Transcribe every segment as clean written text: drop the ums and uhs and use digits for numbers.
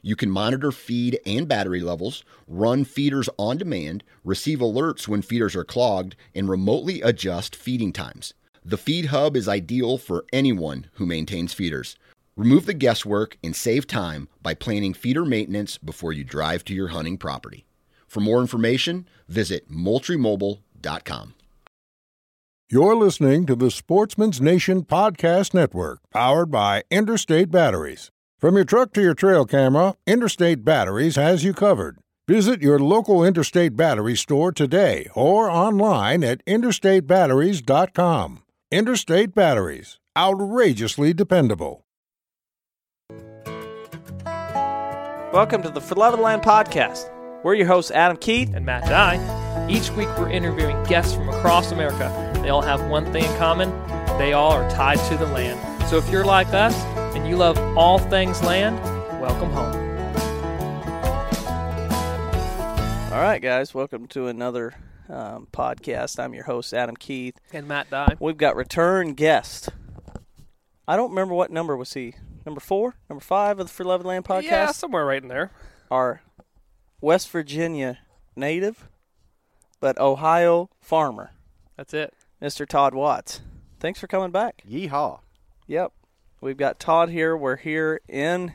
you can monitor feed and battery levels, run feeders on demand, receive alerts when feeders are clogged, and remotely adjust feeding times. The Feed Hub is ideal for anyone who maintains feeders. Remove the guesswork and save time by planning feeder maintenance before you drive to your hunting property. For more information, visit MoultrieMobile.com. You're listening to the Sportsman's Nation Podcast Network, powered by Interstate Batteries. From your truck to your trail camera, Interstate Batteries has you covered. Visit your local Interstate Battery store today or online at interstatebatteries.com. Interstate Batteries, outrageously dependable. Welcome to the For the Love of the Land podcast. We're your hosts Adam Keith and Matt Dye. Each week we're interviewing guests from across America. They all have one thing in common. They all are tied to the land. So if you're like us and you love all things land, welcome home. All right, guys, welcome to another podcast. I'm your host, Adam Keith. And Matt Dye. We've got return guest. I don't remember what number was he. Number 4? Number 5 of the For Love of Land podcast? Yeah, somewhere right in there. Our West Virginia native, but Ohio farmer. That's it. Mr. Todd Watts. Thanks for coming back. Yeehaw. Yep. We've got Todd here. We're here in,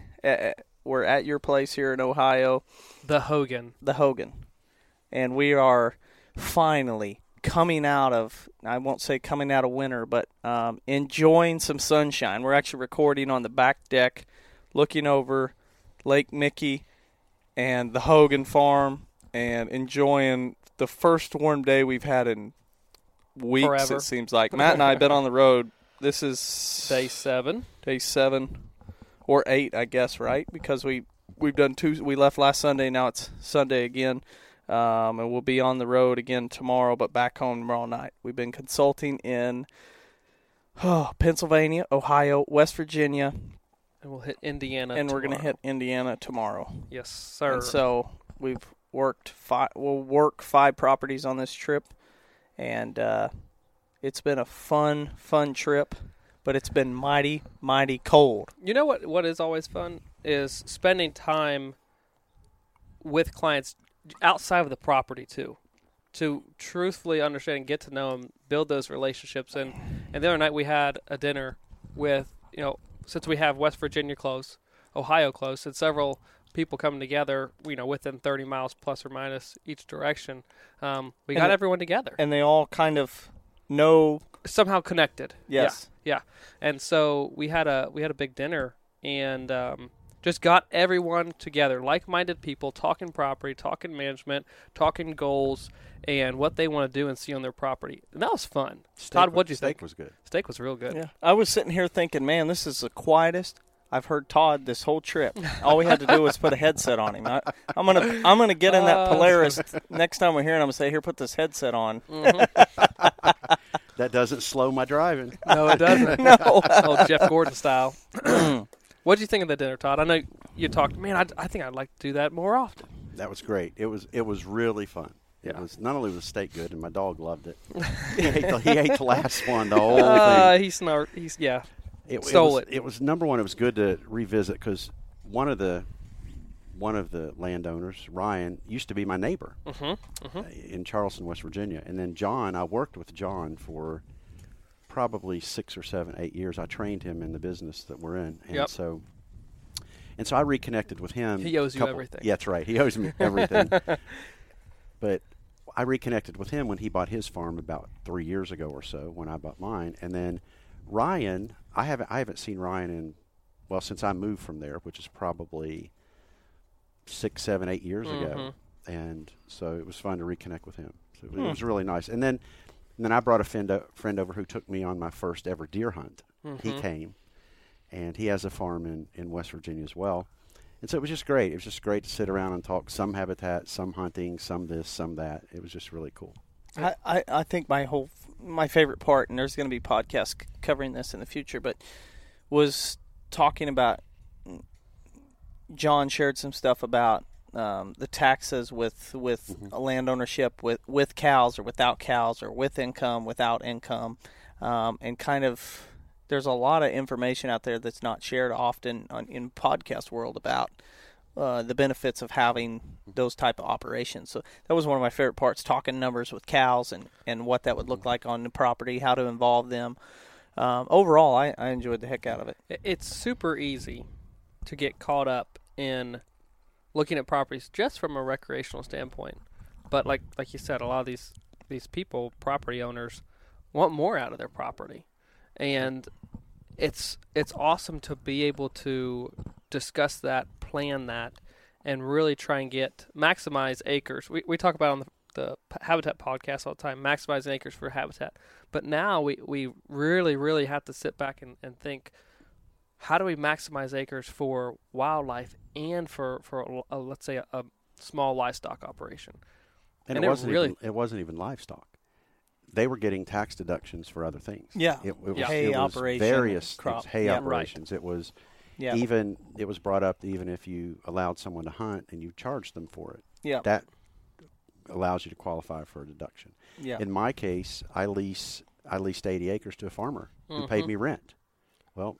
we're at your place here in Ohio. The Hogan. And we are finally coming out of, I won't say coming out of winter, but enjoying some sunshine. We're actually recording on the back deck, looking over Lake Mickey and the Hogan farm and enjoying the first warm day we've had in weeks, forever. It seems like. Matt and I have been on the road. This is day 7 or 8, I guess, right? Because we've done two. We left last Sunday. Now it's Sunday again, and we'll be on the road again tomorrow, but back home tomorrow night. We've been consulting in Pennsylvania, Ohio, West Virginia, and we'll hit Indiana. And we're going to hit Indiana tomorrow. Yes, sir. And so we've worked We'll work five properties on this trip, and it's been a fun trip, but it's been mighty, mighty cold. You know what is always fun is spending time with clients outside of the property, too, to truthfully understand and get to know them, build those relationships. And the other night we had a dinner with, you know, since we have West Virginia close, Ohio close, and several people coming together, you know, within 30 miles plus or minus each direction, we got everyone together. And they all kind of... somehow connected. Yes. Yeah. And so we had a big dinner and just got everyone together, like-minded people, talking property, talking management, talking goals, and what they want to do and see on their property. And that was fun. Todd, what'd you think? Steak was good. Steak was real good. Yeah. I was sitting here thinking, man, this is the quietest I've heard Todd this whole trip. All we had to do was put a headset on him. I'm gonna get in that Polaris next time we're here, and I'm gonna say, "Here, put this headset on." Mm-hmm. That doesn't slow my driving. No, it doesn't. No, old Jeff Gordon style. What'd you think of the dinner, Todd? I know you talked. Man, I think I'd like to do that more often. That was great. It was really fun. It was not only was the steak good, and my dog loved it. He ate the last one. The whole thing. He snarked. It was. It was number one. It was good to revisit because one of the landowners, Ryan, used to be my neighbor in Charleston, West Virginia, and then John. I worked with John for probably 6 or 7, 8 years. I trained him in the business that we're in, and so I reconnected with him. He owes you everything. Yeah, that's right. He owes me everything. But I reconnected with him when he bought his farm about 3 years ago or so. When I bought mine, and then Ryan. I haven't seen Ryan in, well, since I moved from there, which is probably 6, 7, 8 years ago. And so it was fun to reconnect with him. So it was really nice. And then I brought a friend over who took me on my first ever deer hunt. He came, and he has a farm in West Virginia as well. And so it was just great. It was just great to sit around and talk some habitat, some hunting, some this, some that. It was just really cool. I think my favorite part, and there's going to be podcasts covering this in the future, but was talking about, John shared some stuff about the taxes with mm-hmm. land ownership, with cows or without cows, or with income, without income, and kind of there's a lot of information out there that's not shared often in podcast world about the benefits of having those type of operations. So that was one of my favorite parts, talking numbers with cows and what that would look like on the property, how to involve them. Overall, I enjoyed the heck out of it. It's super easy to get caught up in looking at properties just from a recreational standpoint. But like you said, a lot of these people, property owners, want more out of their property. And it's awesome to be able to discuss that, plan that, and really try and maximize acres. We talk about on the Habitat podcast all the time, maximizing acres for habitat. But now we really, really have to sit back and think, how do we maximize acres for wildlife and for let's say, a small livestock operation? And it wasn't even livestock. They were getting tax deductions for other things. Yeah. It was various crop operations. Right. It was it was brought up even if you allowed someone to hunt and you charged them for it. Yeah. That allows you to qualify for a deduction. Yeah. In my case, I leased 80 acres to a farmer mm-hmm. who paid me rent. Well,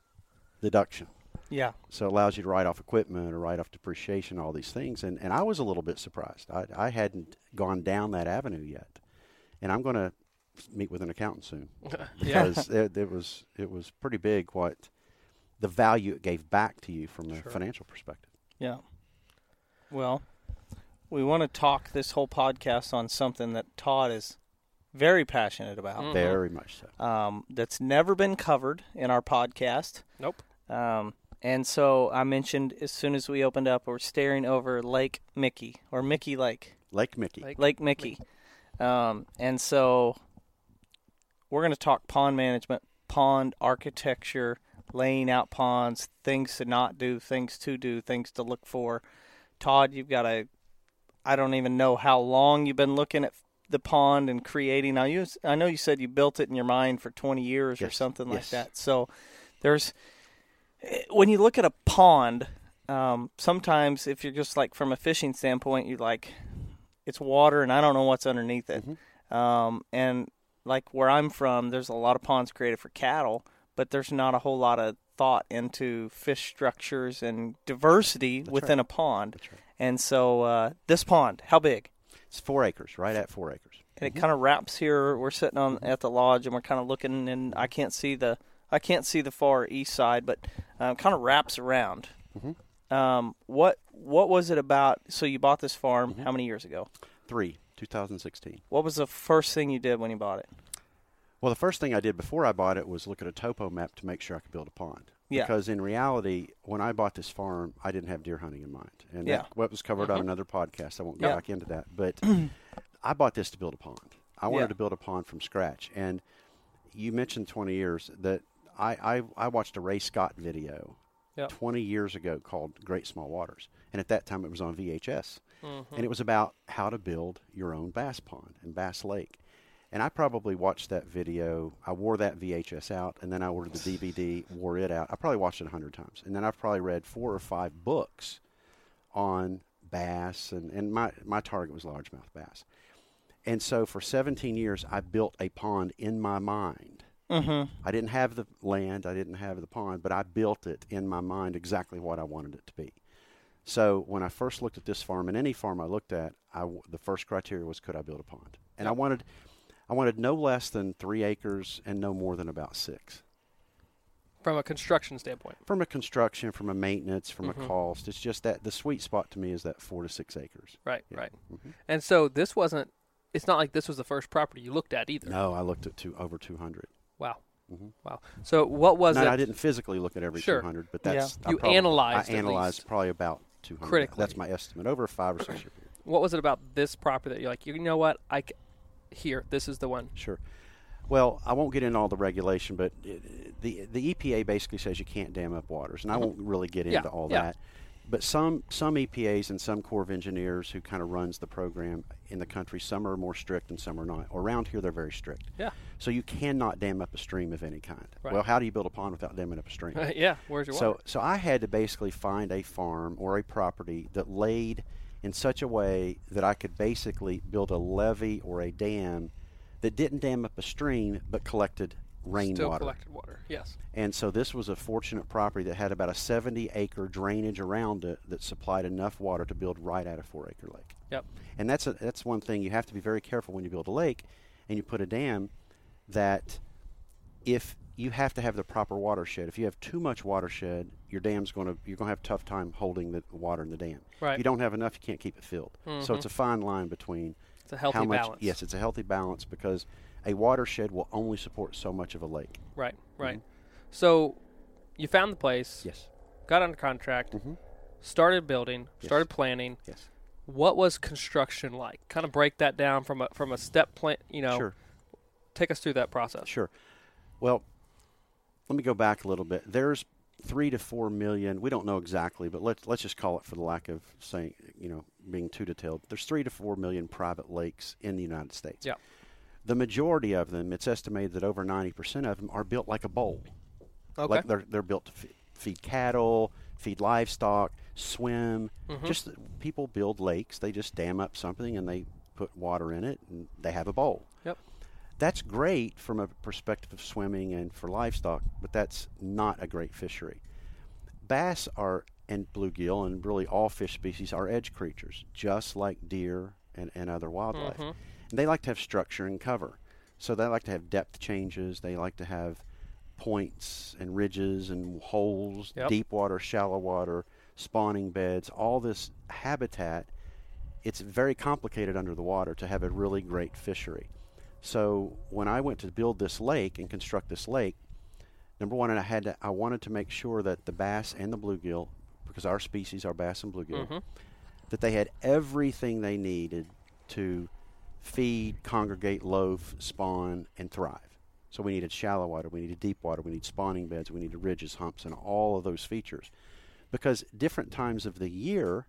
deduction. Yeah. So it allows you to write off equipment or write off depreciation, all these things. And I was a little bit surprised. I hadn't gone down that avenue yet. And I'm going to meet with an accountant soon because it was pretty big what the value it gave back to you from a financial perspective. Yeah. Well, we want to talk this whole podcast on something that Todd is very passionate about. Mm-hmm. Very much so. That's never been covered in our podcast. Nope. And so I mentioned as soon as we opened up, we're staring over Lake Mickey or Mickey Lake. Lake Mickey. Lake Mickey. And so we're going to talk pond management, pond architecture, laying out ponds, things to not do, things to do, things to look for. Todd, you've got I don't even know how long you've been looking at the pond and creating. I know you said you built it in your mind for 20 years or something like that. So when you look at a pond, sometimes if you're just like from a fishing standpoint, you're like, it's water and I don't know what's underneath it. Mm-hmm. And like where I'm from, there's a lot of ponds created for cattle, but there's not a whole lot of thought into fish structures and diversity within a pond. That's right. And so this pond, how big? It's 4 acres, right at 4 acres. And mm-hmm. it kind of wraps here. We're sitting at the lodge and we're kind of looking, and I can't see the far east side, but kind of wraps around. Mm-hmm. What was it about? So you bought this farm mm-hmm. how many years ago? 3. 2016. What was the first thing you did when you bought it? Well, the first thing I did before I bought it was look at a topo map to make sure I could build a pond. Yeah. Because in reality, when I bought this farm, I didn't have deer hunting in mind. And that was covered on another podcast. I won't go back into that. But I bought this to build a pond. I wanted to build a pond from scratch. And you mentioned 20 years that I watched a Ray Scott video 20 years ago called Great Small Waters. And at that time, it was on VHS. Mm-hmm. And it was about how to build your own bass pond and bass lake. And I probably watched that video. I wore that VHS out, and then I ordered the DVD, wore it out. I probably watched it 100 times. And then I've probably read 4 or 5 books on bass, and my target was largemouth bass. And so for 17 years, I built a pond in my mind. Mm-hmm. I didn't have the land. I didn't have the pond, but I built it in my mind exactly what I wanted it to be. So when I first looked at this farm and any farm I looked at, the first criteria was, could I build a pond? And I wanted no less than 3 acres and no more than about 6. From a construction standpoint? From a maintenance, from mm-hmm. a cost. It's just that the sweet spot to me is that 4 to 6 acres. Right, yeah. Right. Mm-hmm. And so it's not like this was the first property you looked at either. No, I looked at over 200. Wow. Mm-hmm. Wow. So what was it? I didn't physically look at every 200, but that's... Yeah. I analyzed probably about 200. Critically. That's my estimate, over a 5 or 6 year period. What was it about this property that you're like, you know what, here, this is the one? Sure. Well, I won't get into all the regulation, but the EPA basically says you can't dam up waters, and I won't really get into all that. But some EPAs and some Corps of Engineers who kind of runs the program in the country, some are more strict and some are not. Around here, they're very strict. Yeah. So you cannot dam up a stream of any kind. Right. Well, how do you build a pond without damming up a stream? Yeah, where's your water? So I had to basically find a farm or a property that laid in such a way that I could basically build a levee or a dam that didn't dam up a stream but collected rainwater. Still collected water, yes. And so this was a fortunate property that had about a 70-acre drainage around it that supplied enough water to build right out of 4-acre lake. Yep. And that's one thing. You have to be very careful when you build a lake and you put a dam, that if you have to have the proper watershed. If you have too much watershed, your dam's you're going to have a tough time holding the water in the dam. Right. If you don't have enough, you can't keep it filled. Mm-hmm. So it's a fine line between it's a healthy balance. Yes, it's a healthy balance, because a watershed will only support so much of a lake. Right, right. Mm-hmm. So you found the place. Yes. Got under contract. Mm-hmm. Started building. Yes. Started planning. Yes. What was construction like? Kind of break that down from a step plan. Sure. Take us through that process. Sure. Well, let me go back a little bit. There's 3 to 4 million. We don't know exactly, but let's just call it, for the lack of saying, being too detailed, there's 3 to 4 million private lakes in the United States. Yeah. The majority of them, it's estimated that over 90% of them are built like a bowl. Okay. Like they're built to feed cattle, feed livestock, swim. Mm-hmm. Just people build lakes. They just dam up something and they put water in it and they have a bowl. Yep. That's great from a perspective of swimming and for livestock, but that's not a great fishery. Bass and bluegill and really all fish species are edge creatures, just like deer and other wildlife. Mm-hmm. And they like to have structure and cover. So they like to have depth changes. They like to have points and ridges and holes, yep. Deep water, shallow water, spawning beds, all this habitat. It's very complicated under the water to have a really great fishery. So when I went to build this lake and construct this lake, number one, I wanted to make sure that the bass and the bluegill, because our species are bass and bluegill, mm-hmm. that they had everything they needed to feed, congregate, loaf, spawn, and thrive. So we needed shallow water, we needed deep water, we needed spawning beds, we needed ridges, humps, and all of those features. Because different times of the year,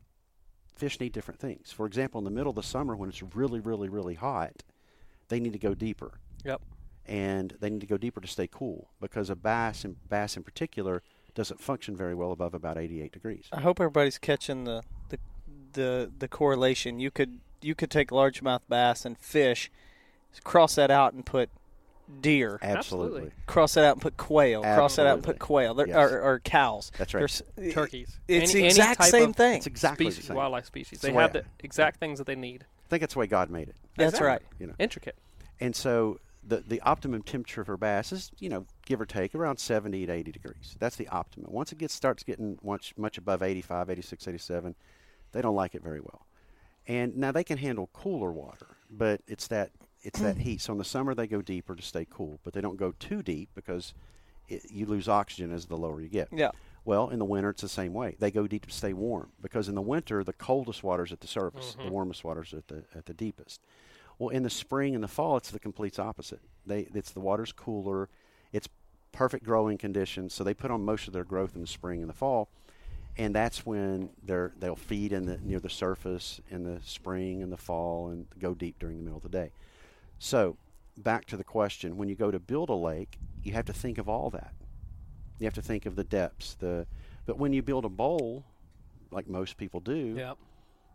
fish need different things. For example, in the middle of the summer when it's really, really, really hot, they need to go deeper. Yep. And they need to go deeper to stay cool, because a bass in particular doesn't function very well above about 88 degrees. I hope everybody's catching the correlation. You could take largemouth bass and fish, cross that out and put deer. Absolutely. Cross that out and put quail. Absolutely. Cross that out and put quail. Yes. Or cows. That's right. Turkeys. It's the exact same thing. It's exactly the same. Wildlife species. They have the exact things that they need. I think that's the way God made it. That's right. Intricate. And so the optimum temperature for bass is, give or take, around 70 to 80 degrees. That's the optimum. Once it starts getting much above 85, 86, 87, they don't like it very well. And now they can handle cooler water, but it's that heat. So in the summer they go deeper to stay cool, but they don't go too deep because you lose oxygen as the lower you get. Yeah. Well, in the winter it's the same way. They go deep to stay warm, because in the winter the coldest water's at the surface, mm-hmm. the warmest water's at the deepest. Well, in the spring and the fall it's the complete opposite. It's the water's cooler, it's perfect growing conditions, so they put on most of their growth in the spring and the fall. And that's when they'll feed near the surface in the spring and the fall and go deep during the middle of the day. So back to the question, when you go to build a lake, you have to think of all that. You have to think of the depths. But when you build a bowl, like most people do, yep.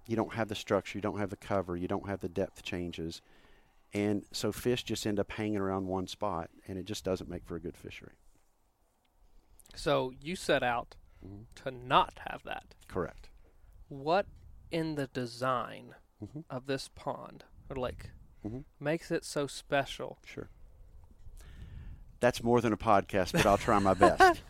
you don't have the structure, you don't have the cover, you don't have the depth changes. And so fish just end up hanging around one spot, and it just doesn't make for a good fishery. So you set out to not have that. Correct. What in the design mm-hmm. of this pond or lake mm-hmm. makes it so special? Sure. That's more than a podcast, but I'll try my best.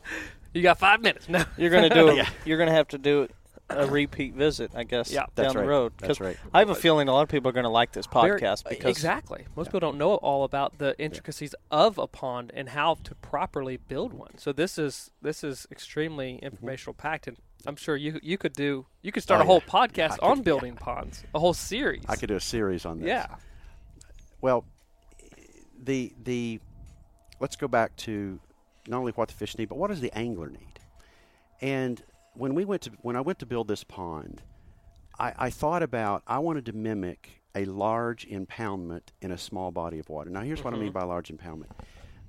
You got 5 minutes. No, you're going to do it. Yeah. You're going to have to do a repeat visit, I guess, yeah, down the road. That's right. I have a feeling a lot of people are going to like this podcast. Exactly. Most people don't know all about the intricacies of a pond and how to properly build one. So this is extremely informational mm-hmm. packed, and I'm sure you could start a whole podcast on building ponds, a whole series. I could do a series on this. Yeah. Well, the let's go back to not only what the fish need, but what does the angler need? And when I went to build this pond, I thought about, I wanted to mimic a large impoundment in a small body of water. Now, here's what I mean by large impoundment.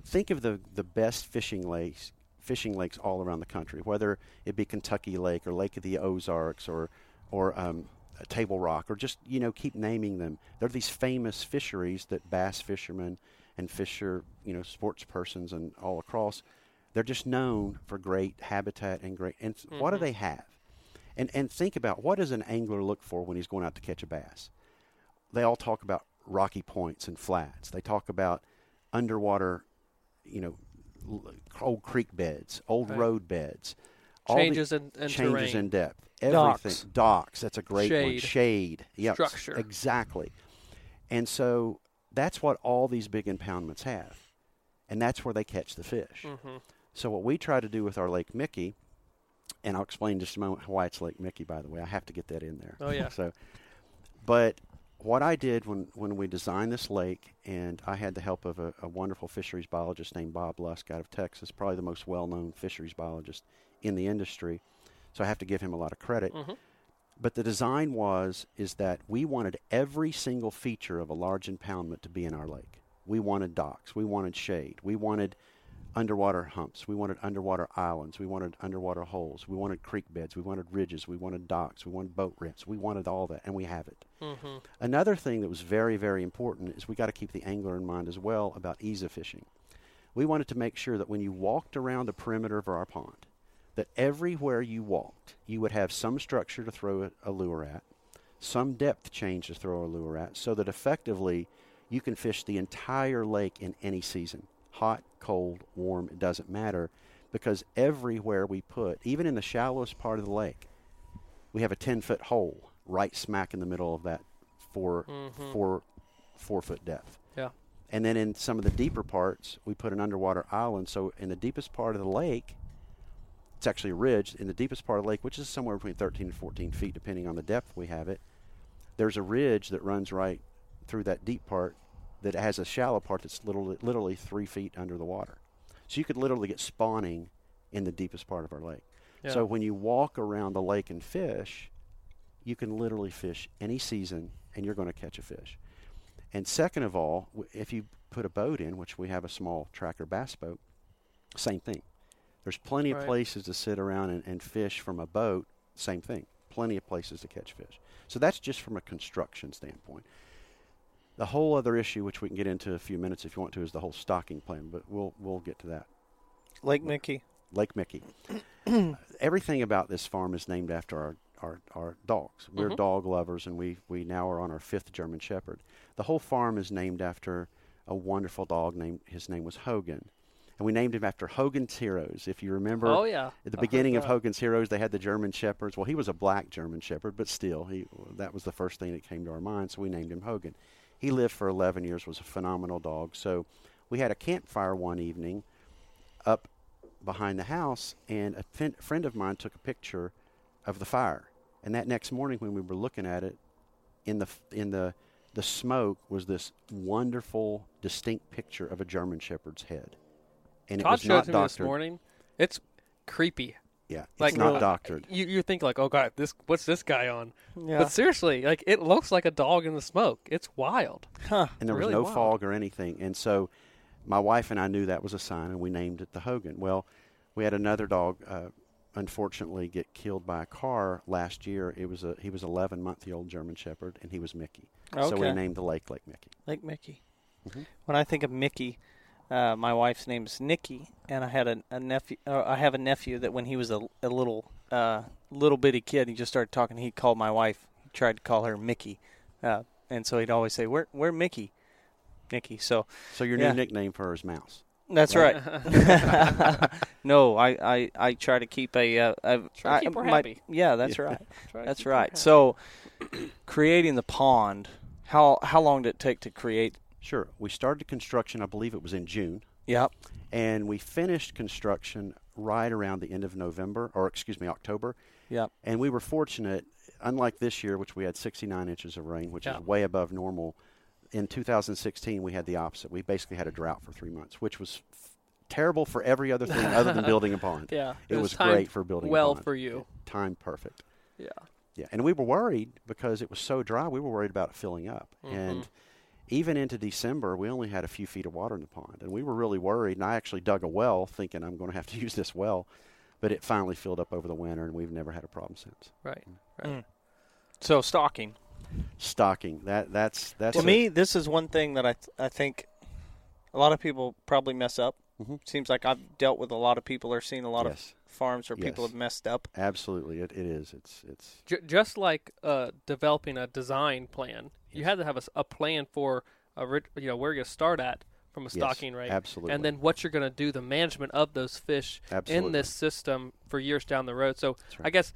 Think of the best fishing lakes all around the country, whether it be Kentucky Lake or Lake of the Ozarks or Table Rock, or just, keep naming them. There are these famous fisheries that bass fishermen and fisher, sports persons and all across, they're just known for great habitat and great, and what do they have? And think about, what does an angler look for when he's going out to catch a bass? They all talk about rocky points and flats. They talk about underwater, old creek beds, old road beds. Changes in terrain. Changes in depth. Everything. Docks. That's a great one. Shade. Yep. Structure. Exactly. And so that's what all these big impoundments have. And that's where they catch the fish. Mm-hmm. So what we try to do with our Lake Mickey, and I'll explain in just a moment why it's Lake Mickey, by the way. I have to get that in there. Oh, yeah. But what I did when we designed this lake, and I had the help of a wonderful fisheries biologist named Bob Lusk out of Texas, probably the most well-known fisheries biologist in the industry, so I have to give him a lot of credit. Mm-hmm. But the design is that we wanted every single feature of a large impoundment to be in our lake. We wanted docks. We wanted shade. We wanted underwater humps. We wanted underwater islands. We wanted underwater holes. We wanted creek beds. We wanted ridges. We wanted docks. We wanted boat ramps. We wanted all that, and we have it. Mm-hmm. Another thing that was very, very important is we got to keep the angler in mind as well about ease of fishing. We wanted to make sure that when you walked around the perimeter of our pond, that everywhere you walked, you would have some structure to throw a lure at, some depth change to throw a lure at, so that effectively you can fish the entire lake in any season. Hot, cold, warm, it doesn't matter, because everywhere we put, even in the shallowest part of the lake, we have a 10-foot hole right smack in the middle of that four-foot depth. Yeah. And then in some of the deeper parts, we put an underwater island. So in the deepest part of the lake, it's actually a ridge. In the deepest part of the lake, which is somewhere between 13 and 14 feet, depending on the depth we have it, there's a ridge that runs right through that deep part that has a shallow part that's literally 3 feet under the water. So you could literally get spawning in the deepest part of our lake. Yeah. So when you walk around the lake and fish, you can literally fish any season, and you're going to catch a fish. And second of all, if you put a boat in, which we have a small tracker bass boat, same thing. There's plenty of places to sit around and fish from a boat, same thing. Plenty of places to catch fish. So that's just from a construction standpoint. The whole other issue, which we can get into in a few minutes if you want to, is the whole stocking plan, but we'll get to that. Lake Mickey. Everything about this farm is named after our dogs. We're dog lovers, and we now are on our 5th German Shepherd. The whole farm is named after a wonderful dog. His name was Hogan, and we named him after Hogan's Heroes. If you remember, at the beginning of Hogan's Heroes, they had the German Shepherds. Well, he was a black German Shepherd, but still, that was the first thing that came to our mind, so we named him Hogan. He lived for 11 years, was a phenomenal dog. So we had a campfire one evening up behind the house, and a friend of mine took a picture of the fire. And that next morning when we were looking at it, in the smoke was this wonderful, distinct picture of a German Shepherd's head. And Todd showed me this morning. It's creepy. Yeah, it's like, not doctored. You think like, oh God, what's this guy on? Yeah. But seriously, like it looks like a dog in the smoke. It's wild. Huh. And there was no fog or anything. And so my wife and I knew that was a sign, and we named it the Hogan. Well, we had another dog unfortunately get killed by a car last year. He was 11-month-old German Shepherd, and he was Mickey. Okay. So we named the lake Lake Mickey. Lake Mickey. Mm-hmm. When I think of Mickey, my wife's name is Nikki, and I had a nephew. I have a nephew that when he was a little bitty kid, he just started talking. He called my wife. He tried to call her Mickey, and so he'd always say, "Where Mickey, Nikki." So your new nickname for her is Mouse. That's right. No, I try to keep her happy. Yeah, that's right. That's right. So, creating the pond. How long did it take to create? Sure. We started construction, I believe it was in June. Yep. And we finished construction right around the end of October. Yep. And we were fortunate, unlike this year, which we had 69 inches of rain, which is way above normal. In 2016, we had the opposite. We basically had a drought for 3 months, which was terrible for every other thing other than building a pond. Yeah. It was great for building a pond. Well, for you. timed perfect. Yeah. Yeah. And we were worried because it was so dry. We were worried about it filling up. Mm-hmm. And even into December, we only had a few feet of water in the pond. And we were really worried. And I actually dug a well thinking I'm going to have to use this well. But it finally filled up over the winter, and we've never had a problem since. Right. Right. Mm. So stocking. Stocking. That's to me, this is one thing that I think a lot of people probably mess up. Mm-hmm. Seems like I've dealt with a lot of people or seen a lot yes. of farms where yes. people have messed up. Absolutely. It is. It's just like developing a design plan. Yes. You had to have a plan for where you're going to start at from a stocking yes, rate. Absolutely. And then what you're going to do, the management of those fish absolutely. In this system for years down the road. So right. I guess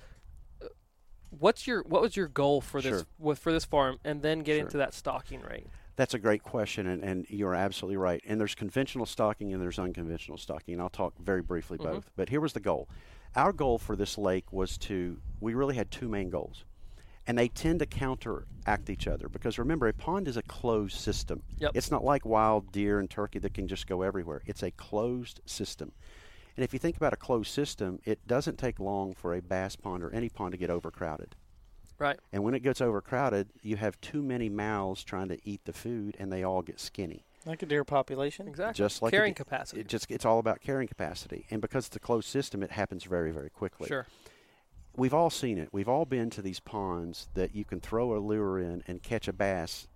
what was your goal for this sure. For this farm and then getting sure. to that stocking rate? That's a great question, and you're absolutely right. And there's conventional stocking and there's unconventional stocking, and I'll talk very briefly mm-hmm. both. But here was the goal. Our goal for this lake was we really had two main goals, and they tend to counteract each other because, remember, a pond is a closed system. Yep. It's not like wild deer and turkey that can just go everywhere. It's a closed system. And if you think about a closed system, it doesn't take long for a bass pond or any pond to get overcrowded. Right. And when it gets overcrowded, you have too many mouths trying to eat the food, and they all get skinny. Like a deer population. Exactly. Just like carrying capacity. It's all about carrying capacity. And because it's a closed system, it happens very, very quickly. Sure. We've all seen it. We've all been to these ponds that you can throw a lure in and catch a bass,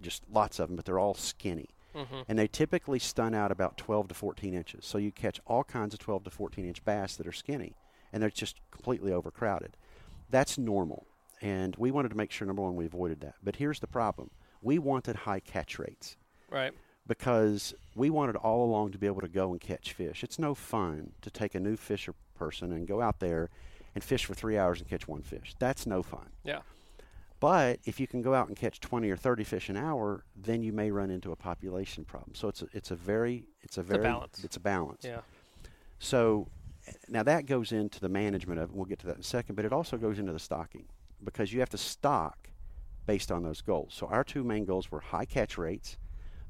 just lots of them, but they're all skinny. Mm-hmm. And they typically stun out about 12 to 14 inches. So you catch all kinds of 12 to 14-inch bass that are skinny, and they're just completely overcrowded. That's normal. And we wanted to make sure, number one, we avoided that. But here's the problem. We wanted high catch rates. Right. Because we wanted all along to be able to go and catch fish. It's no fun to take a new fisher person and go out there and fish for 3 hours and catch one fish. That's no fun. Yeah. But if you can go out and catch 20 or 30 fish an hour, then you may run into a population problem. So it's a balance. Yeah. So now that goes into the management of it. We'll get to that in a second. But it also goes into the stocking, because you have to stock based on those goals. So our two main goals were high catch rates,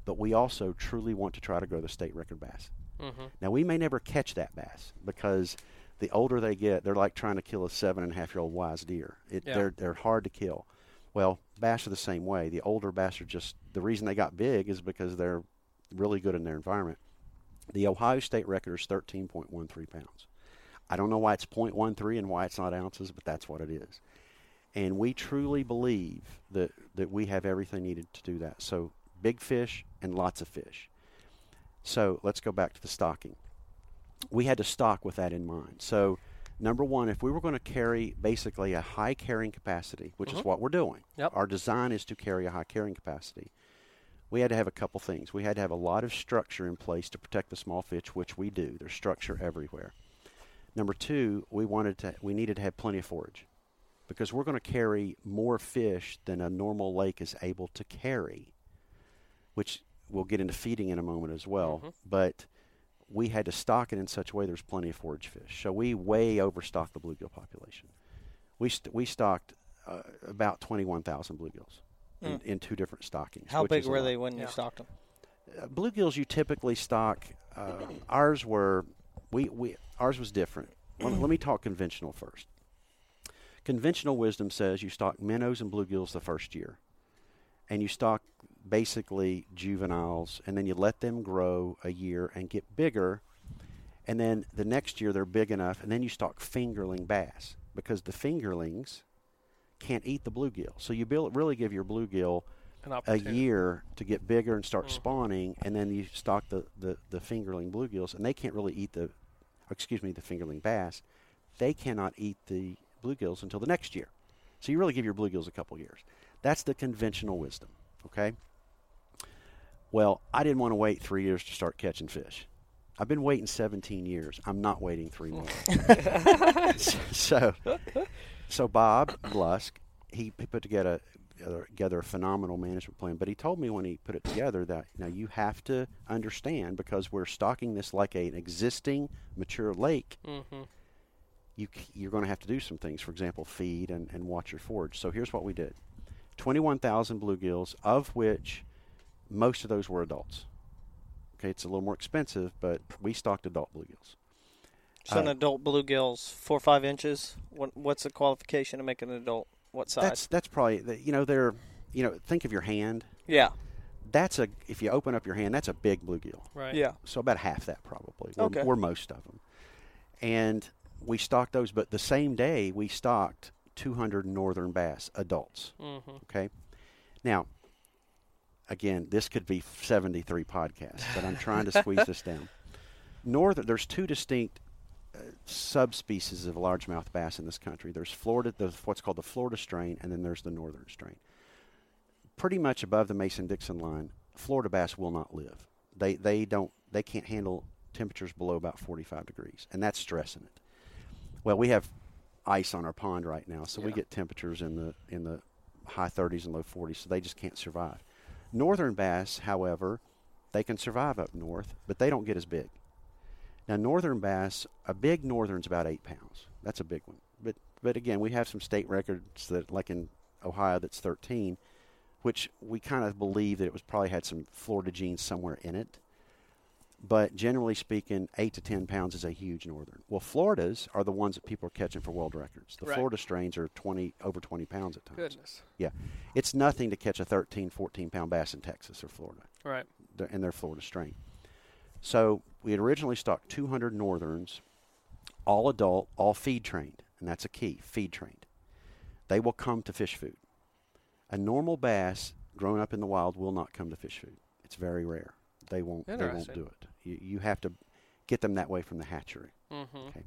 but we also truly want to try to grow the state record bass. Mm-hmm. Now, we may never catch that bass because the older they get, they're like trying to kill a 7.5-year-old wise deer. They're hard to kill. Well, bass are the same way. The older bass are just – the reason they got big is because they're really good in their environment. The Ohio state record is 13.13 pounds. I don't know why it's 0.13 and why it's not ounces, but that's what it is. And we truly believe that we have everything needed to do that. So big fish and lots of fish. So let's go back to the stocking. We had to stock with that in mind. So number one, if we were going to carry basically a high carrying capacity, which mm-hmm. is what we're doing. Yep. Our design is to carry a high carrying capacity. We had to have a couple things. We had to have a lot of structure in place to protect the small fish, which we do. There's structure everywhere. Number two, we needed to have plenty of forage, because we're going to carry more fish than a normal lake is able to carry, which we'll get into feeding in a moment as well. Mm-hmm. But we had to stock it in such a way there's plenty of forage fish. So we way overstocked the bluegill population. We stocked about 21,000 bluegills in two different stockings. How big were they when you stocked them? Bluegills you typically stock. Ours was different. Let me talk conventional first. Conventional wisdom says you stock minnows and bluegills the first year, and you stock basically juveniles, and then you let them grow a year and get bigger, and then the next year they're big enough, and then you stock fingerling bass, because the fingerlings can't eat the bluegill. So you really give your bluegill a year to get bigger and start spawning, and then you stock the fingerling bluegills, and they can't really eat the fingerling bass. They cannot eat the bluegills until the next year. So you really give your bluegills a couple years. That's the conventional wisdom, okay? Well, I didn't want to wait 3 years to start catching fish. I've been waiting 17 years. I'm not waiting 3 more. So Bob Lusk, he put together a phenomenal management plan, but he told me when he put it together that, now you have to understand, because we're stocking this like an existing mature lake, mm-hmm. You're going to have to do some things, for example, feed and watch your forage. So here's what we did. 21,000 bluegills, of which most of those were adults. Okay, it's a little more expensive, but we stocked adult bluegills. So an adult bluegill's 4 or 5 inches. What's the qualification to make an adult? What size? That's probably think of your hand. Yeah. If you open up your hand, that's a big bluegill. Right. Yeah. So about half that probably, or most of them. And we stocked those, but the same day we stocked 200 northern bass adults. Mm-hmm. Okay. Now, again, this could be 73 podcasts, but I'm trying to squeeze this down. There's two distinct subspecies of largemouth bass in this country. There's what's called the Florida strain, and then there's the northern strain. Pretty much above the Mason-Dixon line, Florida bass will not live. They can't handle temperatures below about 45 degrees, and that's stressing it. Well, we have ice on our pond right now, so we get temperatures in the high 30s and low 40s, so they just can't survive. Northern bass, however, they can survive up north, but they don't get as big. Now, northern bass, a big northern's about 8 pounds. That's a big one. But again, we have some state records that, like in Ohio, that's 13, which we kind of believe that it was probably had some Florida genes somewhere in it. But generally speaking, 8 to 10 pounds is a huge northern. Well, Floridas are the ones that people are catching for world records. The Florida strains are over 20 pounds at times. Goodness. Yeah. It's nothing to catch a 13, 14-pound bass in Texas or Florida. Right. And they're Florida strain. So we had originally stocked 200 northerns, all adult, all feed-trained. And that's a key, feed-trained. They will come to fish food. A normal bass grown up in the wild will not come to fish food. It's very rare. They won't do it. You have to get them that way from the hatchery. Mm-hmm. Okay.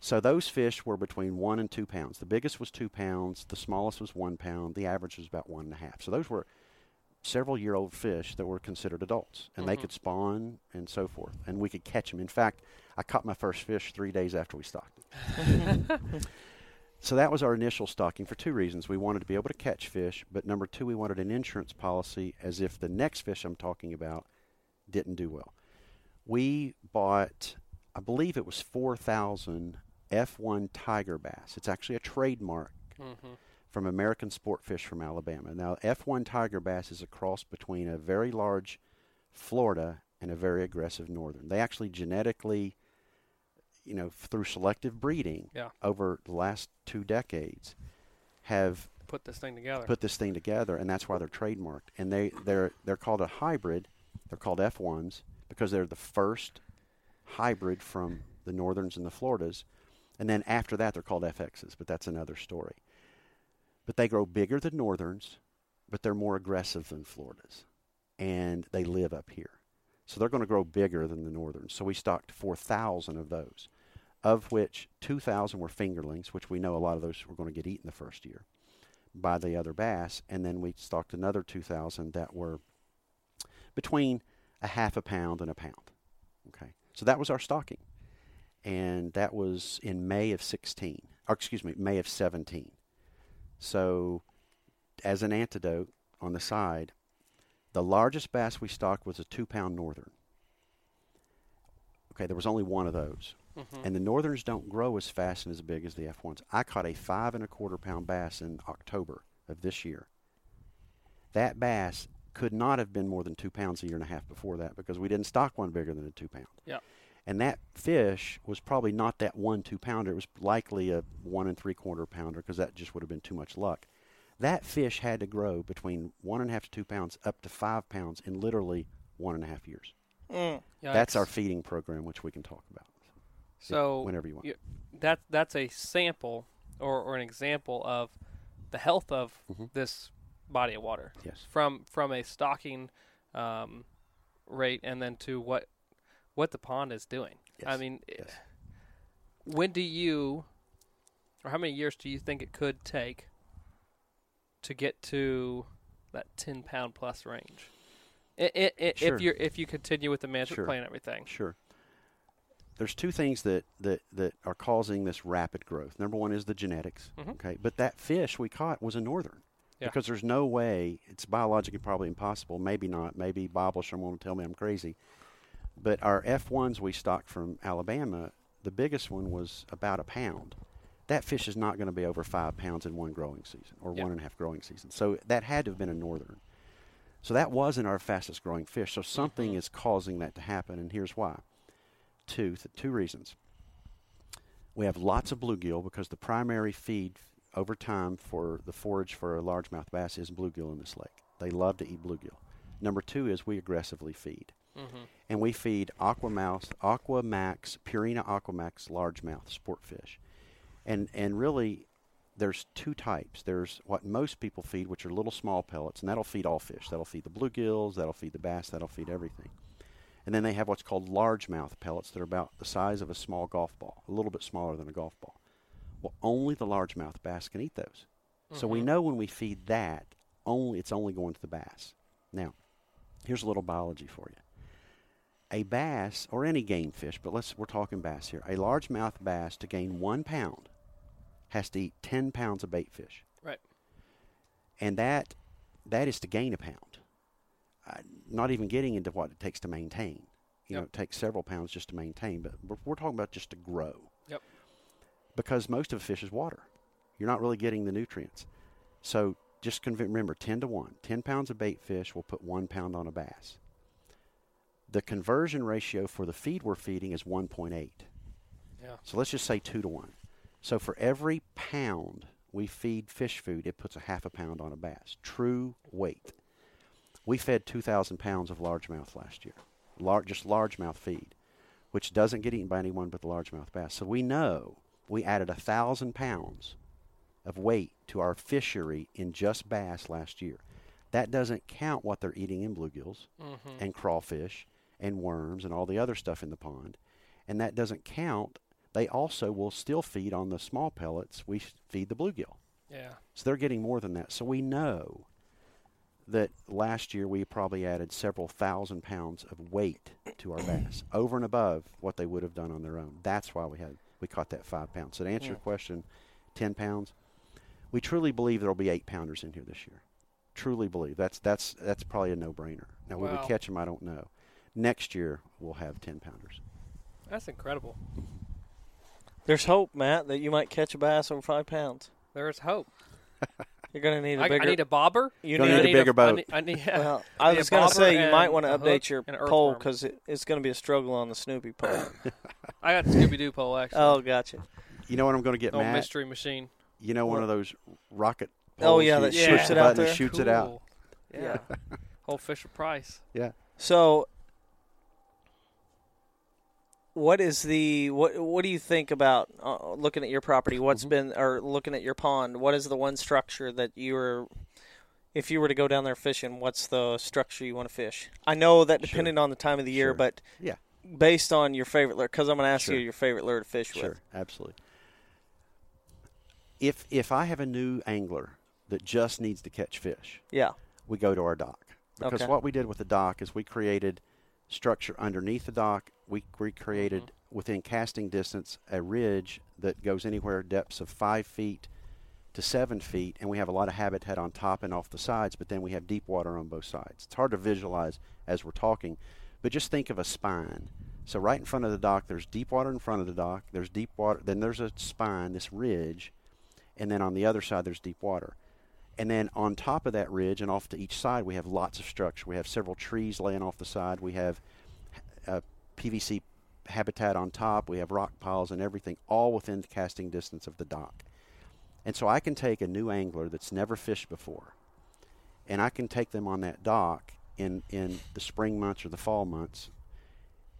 So those fish were between 1 and 2 pounds. The biggest was 2 pounds. The smallest was 1 pound. The average was about 1.5. So those were several year old fish that were considered adults, and they could spawn and so forth, and we could catch them. In fact, I caught my first fish 3 days after we stocked it. So that was our initial stocking for two reasons. We wanted to be able to catch fish, but number two, we wanted an insurance policy as if the next fish I'm talking about didn't do well. We bought, I believe it was 4,000 F1 tiger bass. It's actually a trademark from American Sport Fish from Alabama. Now, F1 tiger bass is a cross between a very large Florida and a very aggressive northern. They actually genetically, through selective breeding over the last 2 decades, have put this thing together. And that's why they're trademarked. And they're called a hybrid. They're called F1s because they're the first hybrid from the northerns and the Floridas. And then after that, they're called FXs, but that's another story. But they grow bigger than northerns, but they're more aggressive than Floridas. And they live up here. So they're going to grow bigger than the northerns. So we stocked 4,000 of those, of which 2,000 were fingerlings, which we know a lot of those were going to get eaten the first year by the other bass. And then we stocked another 2,000 that were between a half a pound and a pound. Okay. So that was our stocking. And that was in May of 17. So as an antidote on the side, the largest bass we stocked was a 2-pound northern. Okay, there was only one of those. Mm-hmm. And the northerns don't grow as fast and as big as the F1s. I caught a 5 1/4 pound bass in October of this year. That bass could not have been more than 2 pounds a year and a half before that because we didn't stock one bigger than a 2-pound. Yeah. And that fish was probably not that 1 2-pounder. It was likely a 1 3/4 pounder because that just would have been too much luck. That fish had to grow between 1.5 to 2 pounds up to 5 pounds in literally 1.5 years. Mm. That's our feeding program, which we can talk about. So whenever you want. That's a sample or an example of the health of this body of water. Yes. From a stocking rate and then to what the pond is doing. Yes. I mean, when do you, or how many years do you think it could take to get to that 10-pound plus range? Sure. If you continue with the management plan and everything. Sure. There's two things that are causing this rapid growth. Number one is the genetics. Mm-hmm. Okay, but that fish we caught was a northern. Yeah. Because there's no way, it's biologically probably impossible, maybe not, maybe Bob Lusk will tell me I'm crazy. But our F1s we stocked from Alabama, the biggest one was about a pound. That fish is not going to be over 5 pounds in one growing season or 1.5 growing season. So that had to have been a northern. So that wasn't our fastest growing fish. So something is causing that to happen, and here's why. Two reasons. We have lots of bluegill because the primary feed over time for the forage for a largemouth bass is bluegill in this lake. They love to eat bluegill. Number two is we aggressively feed. Mm-hmm. And we feed AquaMax, Purina AquaMax largemouth sport fish. And really, there's two types. There's what most people feed, which are little small pellets, and that'll feed all fish. That'll feed the bluegills, that'll feed the bass, that'll feed everything. And then they have what's called largemouth pellets that are about the size of a small golf ball, a little bit smaller than a golf ball. Well, only the largemouth bass can eat those. Mm-hmm. So we know when we feed that, it's only going to the bass. Now, here's a little biology for you. A bass, or any game fish, but we're talking bass here. A largemouth bass, to gain 1 pound, has to eat 10 pounds of bait fish. Right. And that is to gain a pound. Not even getting into what it takes to maintain. You know, it takes several pounds just to maintain, but we're talking about just to grow. Yep. Because most of a fish is water. You're not really getting the nutrients. So just remember, 10 to 1. 10 pounds of bait fish will put 1 pound on a bass. The conversion ratio for the feed we're feeding is 1.8. Yeah. So let's just say 2 to 1. So for every pound we feed fish food, it puts a half a pound on a bass. True weight. We fed 2,000 pounds of largemouth last year. Just largemouth feed, which doesn't get eaten by anyone but the largemouth bass. So we know we added 1,000 pounds of weight to our fishery in just bass last year. That doesn't count what they're eating in bluegills and crawfish and worms and all the other stuff in the pond. And that doesn't count. They also will still feed on the small pellets. We feed the bluegill. Yeah. So they're getting more than that. So we know that last year we probably added several thousand pounds of weight to our bass over and above what they would have done on their own. That's why we caught that 5 pounds. So to answer your question, 10 pounds, we truly believe there will be 8-pounders in here this year. Truly believe. That's probably a no-brainer. Now, when we catch them, I don't know. Next year, we'll have 10-pounders. That's incredible. There's hope, Matt, that you might catch a bass over 5 pounds. There's hope. You're going to need a bigger... I need a bobber? You're going to need a bigger boat. Well, I was going to say, you might want to update your pole because it's going to be a struggle on the Snoopy pole. I got the Scooby-Doo pole, actually. Oh, gotcha. You know what I'm going to get, Matt? Mystery machine. You know one of those rocket... Oh, yeah, that shoots it out there. Shoots it out. Yeah. Whole Fisher Price. Yeah. So what do you think about looking at your property? What's been, or looking at your pond, what is the one structure that if you were to go down there fishing, what's the structure you want to fish? I know that depending on the time of the year, but based on your favorite lure, because I'm going to ask you your favorite lure to fish with. Sure, absolutely. If I have a new angler that just needs to catch fish, we go to our dock. Because what we did with the dock is we created structure underneath the dock. We created, within casting distance, a ridge that goes anywhere depths of 5 feet to 7 feet, and we have a lot of habitat on top and off the sides, but then we have deep water on both sides. It's hard to visualize as we're talking, but just think of a spine. So right in front of the dock, there's deep water in front of the dock, there's deep water, then there's a spine, this ridge, and then on the other side, there's deep water. And then on top of that ridge and off to each side, we have lots of structure. We have several trees laying off the side. We have PVC habitat on top. We have rock piles and everything, all within casting distance of the dock. And so I can take a new angler that's never fished before, and I can take them on that dock in the spring months or the fall months,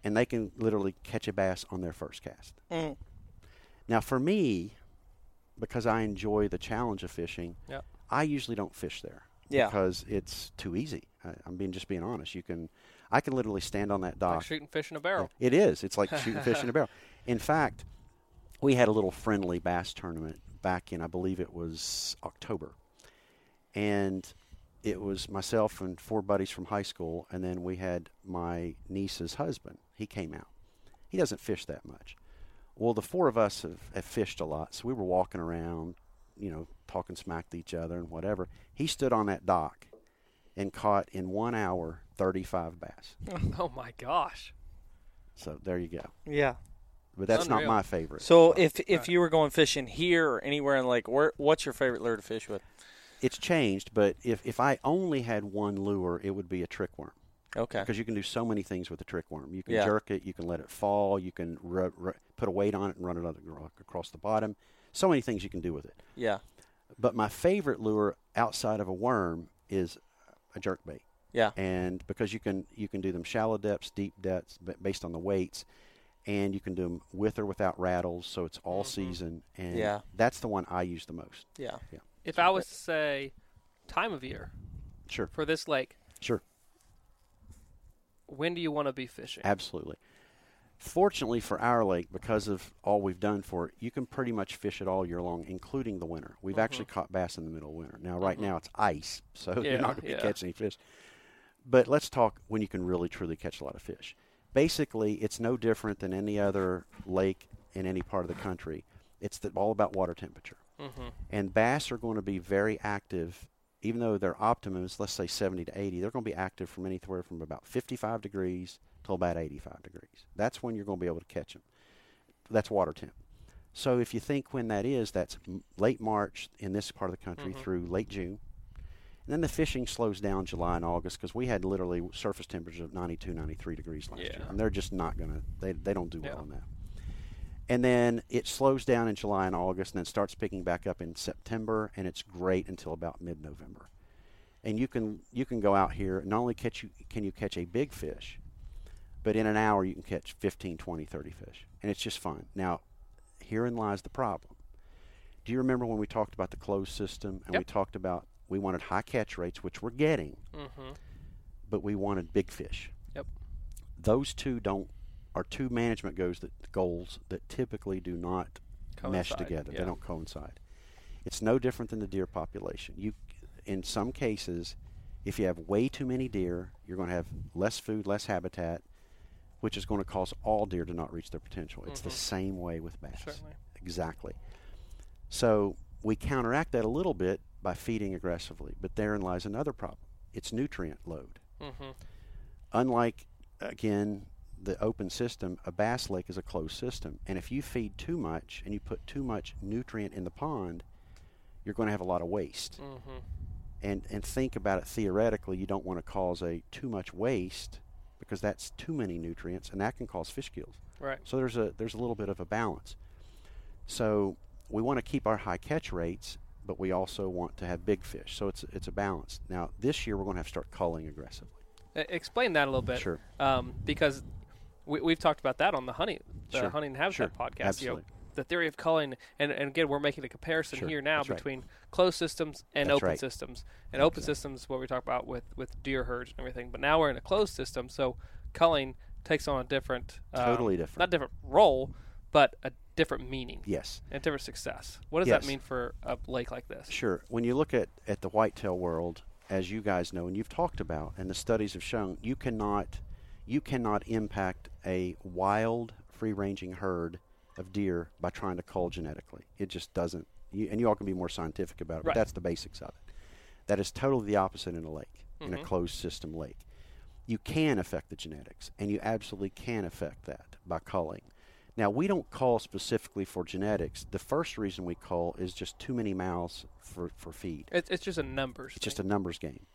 and they can literally catch a bass on their first cast. Mm. Now, for me... because I enjoy the challenge of fishing, I usually don't fish there because it's too easy. I'm just being honest. I can literally stand on that dock. Like shooting fish in a barrel. It is. It's like shooting fish in a barrel. In fact, we had a little friendly bass tournament back in, I believe it was October. And it was myself and 4 buddies from high school, and then we had my niece's husband. He came out. He doesn't fish that much. Well, the 4 of us have fished a lot, so we were walking around, talking smack to each other and whatever. He stood on that dock and caught in 1 hour 35 bass. Oh, my gosh. So there you go. Yeah. But that's not my favorite. So if you were going fishing here or anywhere in the lake, what's your favorite lure to fish with? It's changed, but if I only had one lure, it would be a trick worm. Okay. Because you can do so many things with a trick worm. You can jerk it. You can let it fall. You can put a weight on it and run it across the bottom. So many things you can do with it. Yeah. But my favorite lure outside of a worm is a jerkbait. Yeah. And because you can do them shallow depths, deep depths, based on the weights, and you can do them with or without rattles, so it's all season, and that's the one I use the most. Yeah. Yeah. If I was to say time of year. Sure. For this lake. Sure. When do you want to be fishing? Absolutely. Fortunately for our lake, because of all we've done for it, you can pretty much fish it all year long, including the winter. We've actually caught bass in the middle of winter. Now, right now it's ice, so you're not going to be catching any fish. But let's talk when you can really, truly catch a lot of fish. Basically, it's no different than any other lake in any part of the country. It's all about water temperature. Mm-hmm. And bass are going to be very active, even though their optimum is, let's say, 70 to 80. They're going to be active from anywhere from about 55 degrees till about 85 degrees. That's when you're going to be able to catch them. That's water temp. So if you think when that is, that's late March in this part of the country through late June. And then the fishing slows down July and August because we had literally surface temperatures of 92, 93 degrees last year. And they're just not going to – they don't do well on that. And then it slows down in July and August and then starts picking back up in September, and it's great until about mid-November. And you can go out here and not only can you catch a big fish – but in an hour, you can catch 15, 20, 30 fish. And it's just fun. Now, herein lies the problem. Do you remember when we talked about the closed system and we talked about we wanted high catch rates, which we're getting, but we wanted big fish? Yep. Those two are two management goals that typically do not mesh together. Yeah. They don't coincide. It's no different than the deer population. In some cases, if you have way too many deer, you're going to have less food, less habitat, which is going to cause all deer to not reach their potential. It's the same way with bass. Certainly. Exactly. So we counteract that a little bit by feeding aggressively, but therein lies another problem. It's nutrient load. Unlike, again, the open system, a bass lake is a closed system. And if you feed too much and you put too much nutrient in the pond, you're going to have a lot of waste. And think about it theoretically. You don't want to cause too much waste, because that's too many nutrients, and that can cause fish kills. Right. So there's a little bit of a balance. So we want to keep our high catch rates, but we also want to have big fish. So it's a balance. Now, this year we're going to have to start culling aggressively. Explain that a little bit. Sure. Because we've talked about that on the Hunting and Habitat podcast. Absolutely. You know, the theory of culling, and again, we're making a comparison here now between closed systems and open systems. And open systems, what we talk about with deer herds and everything. But now we're in a closed system, so culling takes on a different, totally different, not different role, but a different meaning. Yes. And different success. What does that mean for a lake like this? Sure. When you look at the whitetail world, as you guys know and you've talked about, and the studies have shown, you cannot impact a wild, free-ranging herd of deer by trying to cull genetically. It just doesn't. And you all can be more scientific about it, but that's the basics of it. That is totally the opposite in a lake, in a closed system lake. You can affect the genetics, and you absolutely can affect that by culling. Now, we don't cull specifically for genetics. The first reason we cull is just too many mouths for feed. It's just a numbers thing. Just a numbers game.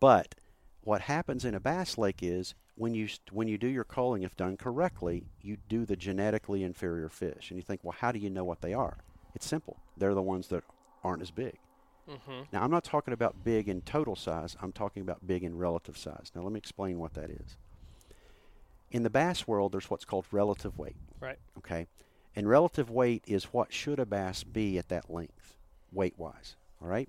But what happens in a bass lake is, when you do your culling, if done correctly, you do the genetically inferior fish. And you think, well, how do you know what they are? It's simple. They're the ones that aren't as big. Now, I'm not talking about big in total size. I'm talking about big in relative size. Now, let me explain what that is. In the bass world, there's what's called relative weight. Right. Okay? And relative weight is what should a bass be at that length, weight-wise. All right?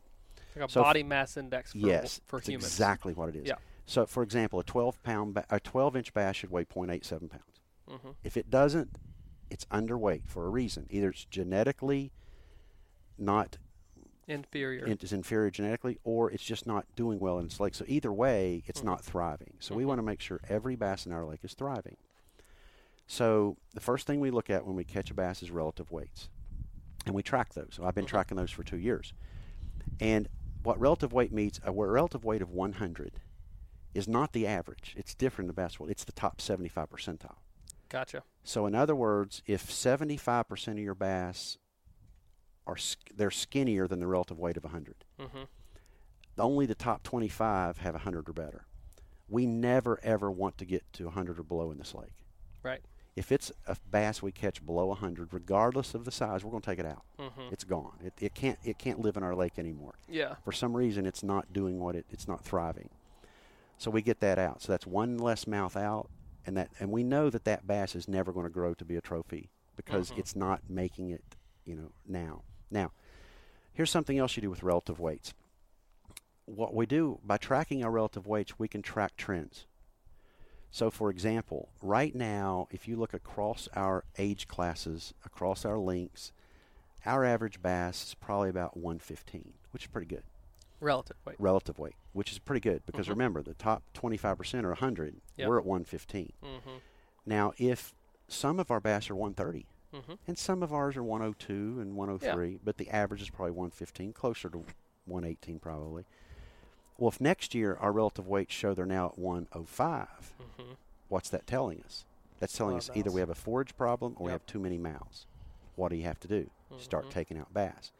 Like a body mass index for humans. Yes, that's exactly what it is. Yeah. So, for example, a 12-inch bass should weigh 0.87 pounds. If it doesn't, it's underweight for a reason. Either it's genetically not inferior. It's inferior genetically, or it's just not doing well in its lake. So either way, it's not thriving. So we want to make sure every bass in our lake is thriving. So the first thing we look at when we catch a bass is relative weights, and we track those. So I've been tracking those for 2 years. And what relative weight means, a relative weight of 100 is not the average. It's different in the bass world. It's the top 75 percentile. Gotcha. So in other words, if 75% of your bass they're skinnier than the relative weight of 100, only the top 25 have 100 or better. we never, ever want to get to 100 or below in this lake. Right. If it's a bass we catch below 100, regardless of the size, we're going to take it out. Mm-hmm. It's gone. It can't live in our lake anymore. Yeah. For some reason, it's not doing what it's not thriving. So we get that out. So that's one less mouth out, and we know that bass is never going to grow to be a trophy because mm-hmm. it's not making it, now. Now, here's something else you do with relative weights. What we do by tracking our relative weights, we can track trends. So, for example, right now, if you look across our age classes, across our links, our average bass is probably about 115, which is pretty good. Relative weight, which is pretty good because mm-hmm. remember, the top 25% are 100. Yep. We're at 115. Mm-hmm. Now, if some of our bass are 130, mm-hmm. and some of ours are 102 and 103, yeah. but the average is probably 115, closer to 118 probably. Well, if next year our relative weights show they're now at 105, mm-hmm. what's that telling us? That's telling us either we have a forage problem or yep. we have too many mouths. What do you have to do? Mm-hmm. Start taking out bass.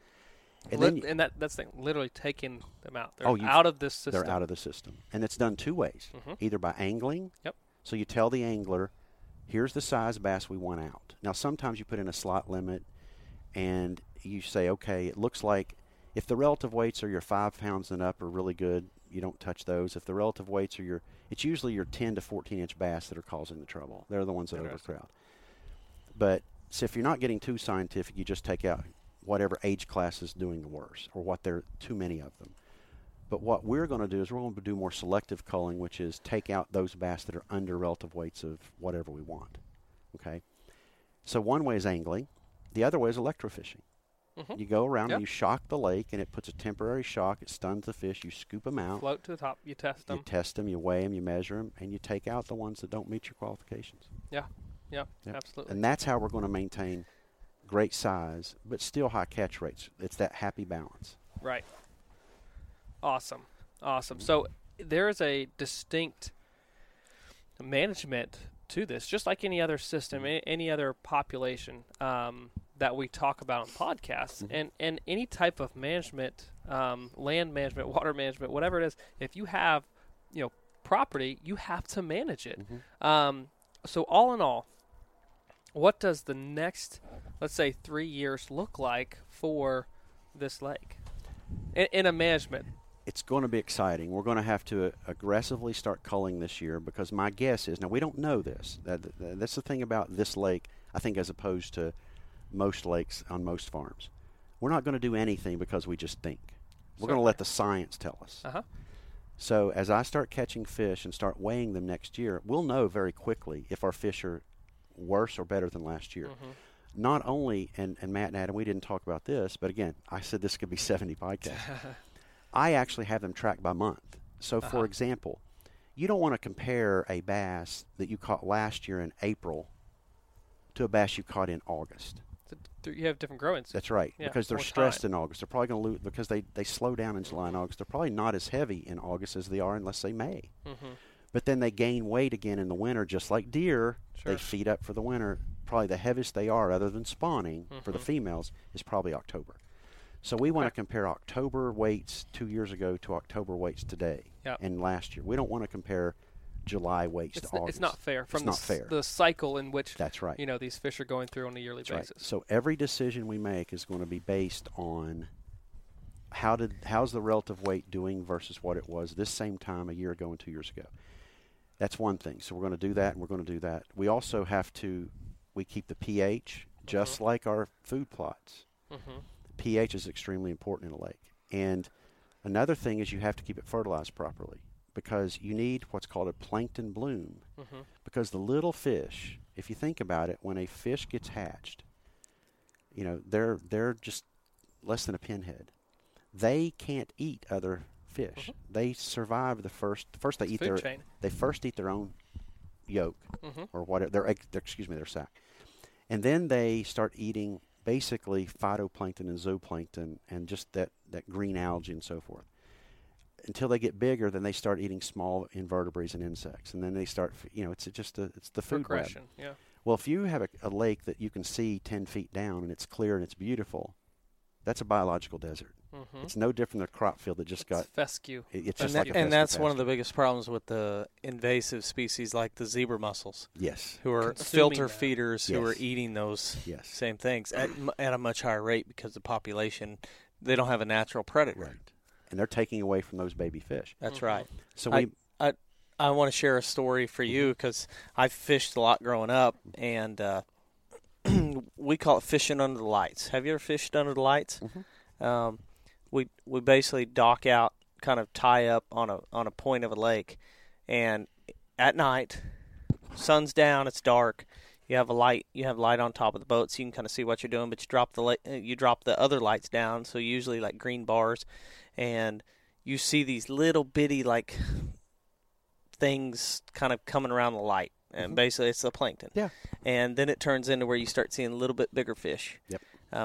And, that's the thing, literally taking them out. They're out of this system. They're out of the system. And it's done two ways, mm-hmm. either by angling. Yep. So you tell the angler, here's the size bass we want out. Now, sometimes you put in a slot limit and you say, okay, it looks like if the relative weights are your 5 pounds and up are really good, you don't touch those. If the relative weights are it's usually your 10 to 14-inch bass that are causing the trouble. They're the ones that overcrowd. But so if you're not getting too scientific, you just take out whatever age class is doing the worst or what there are too many of them. But what we're going to do is we're going to do more selective culling, which is take out those bass that are under relative weights of whatever we want. Okay? So one way is angling. The other way is electrofishing. Mm-hmm. You go around yep. and you shock the lake, and it puts a temporary shock. It stuns the fish. You scoop them out. Float to the top. You test them. You test them. You weigh them. You measure them. And you take out the ones that don't meet your qualifications. Yeah. Yeah. Yep. Absolutely. And that's how we're going to maintain great size, but still high catch rates. It's that happy balance. Right. Awesome. So there is a distinct management to this, just like any other system, any other population, that we talk about on podcasts, mm-hmm. and any type of management, land management, water management, whatever it is. If you have, property, you have to manage it. Mm-hmm. So all in all, what does the next, let's say, 3 years look like for this lake in a management? It's going to be exciting. We're going to have to aggressively start culling this year because my guess is, now we don't know this. That's the thing about this lake, I think, as opposed to most lakes on most farms. We're not going to do anything because we just think. We're going to let the science tell us. Uh-huh. So as I start catching fish and start weighing them next year, we'll know very quickly if our fish are worse or better than last year. Mm-hmm. Not only, and Matt and Adam, we didn't talk about this, but again, I said this could be 70 podcasts. I actually have them tracked by month. So, for example, you don't want to compare a bass that you caught last year in April to a bass you caught in August. You have different growings. That's right, yeah, because they're stressed in August. They're probably going to lose because they slow down in July and August. They're probably not as heavy in August as they are in, let's say, May. Mm-hmm. But then they gain weight again in the winter, just like deer. Sure. They feed up for the winter. Probably the heaviest they are, other than spawning, mm-hmm. for the females, is probably October. So we want to compare October weights 2 years ago to October weights today and last year. We don't want to compare July weights to August. It's not fair from the cycle in which these fish are going through on a yearly basis. Right. So every decision we make is going to be based on how's the relative weight doing versus what it was this same time a year ago and 2 years ago. That's one thing. So we're going to do that, and we're going to do that. We also have to keep the pH just mm-hmm. like our food plots. Mm-hmm. pH is extremely important in a lake. And another thing is you have to keep it fertilized properly, because you need what's called a plankton bloom. Mm-hmm. Because the little fish, if you think about it, when a fish gets hatched, they're just less than a pinhead. They can't eat other fish. Mm-hmm. They survive they first eat their own yolk, mm-hmm. or whatever, their sac. And then they start eating basically phytoplankton and zooplankton and just that green algae and so forth. Until they get bigger, then they start eating small invertebrates and insects, and then they start, it's the food web. Yeah. Well, if you have a lake that you can see 10 feet down and it's clear and it's beautiful, that's a biological desert. Mm-hmm. It's no different than a crop field that just got fescue. It's just like a fescue. And that's one of the biggest problems with the invasive species like the zebra mussels. Yes. Who are filter feeders who are eating those same things at a much higher rate because the population, they don't have a natural predator. Right. And they're taking away from those baby fish. That's right. So I want to share a story for you because I fished a lot growing up, and we call it fishing under the lights. Have you ever fished under the lights? Mm-hmm. We basically dock out, kind of tie up on a point of a lake, and at night, sun's down, it's dark. You have light on top of the boat, so you can kind of see what you're doing. But you drop the other lights down, so usually like green bars, and you see these little bitty like things kind of coming around the light, and basically it's the plankton. Yeah. And then it turns into where you start seeing a little bit bigger fish. Yep.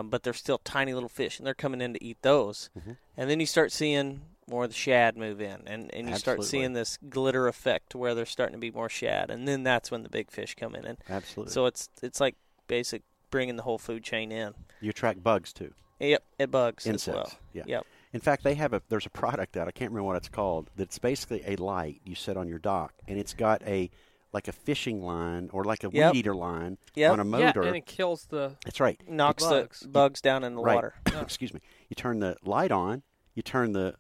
But they're still tiny little fish, and they're coming in to eat those. Mm-hmm. And then you start seeing more of the shad move in, and you start seeing this glitter effect where there's starting to be more shad, and then that's when the big fish come in. And absolutely. So it's like basic bringing the whole food chain in. You attract bugs too. Yep, it bugs insects as well. Yeah. Yep. In fact, there's a product out, I can't remember what it's called, that's basically a light you set on your dock, and it's got a fishing line or like a weed eater line on a motor. Yeah, and it kills the That's right. Knocks the bugs down in the water. Yeah. Excuse me. You turn the light on, you turn that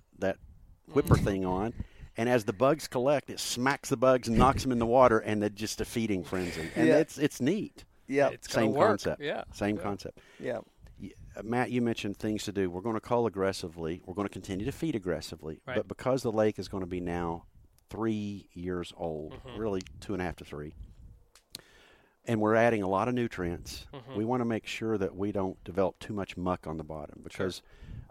whipper thing on, and as the bugs collect, it smacks the bugs and knocks them in the water, and they're just a feeding frenzy. And it's neat. Yeah. It's same concept. Yeah. Same concept. Yeah. Matt, you mentioned things to do. We're going to cull aggressively. We're going to continue to feed aggressively. Right. But because the lake is going to be now 3 years old, really 2.5 to 3, and we're adding a lot of nutrients, we want to make sure that we don't develop too much muck on the bottom. Because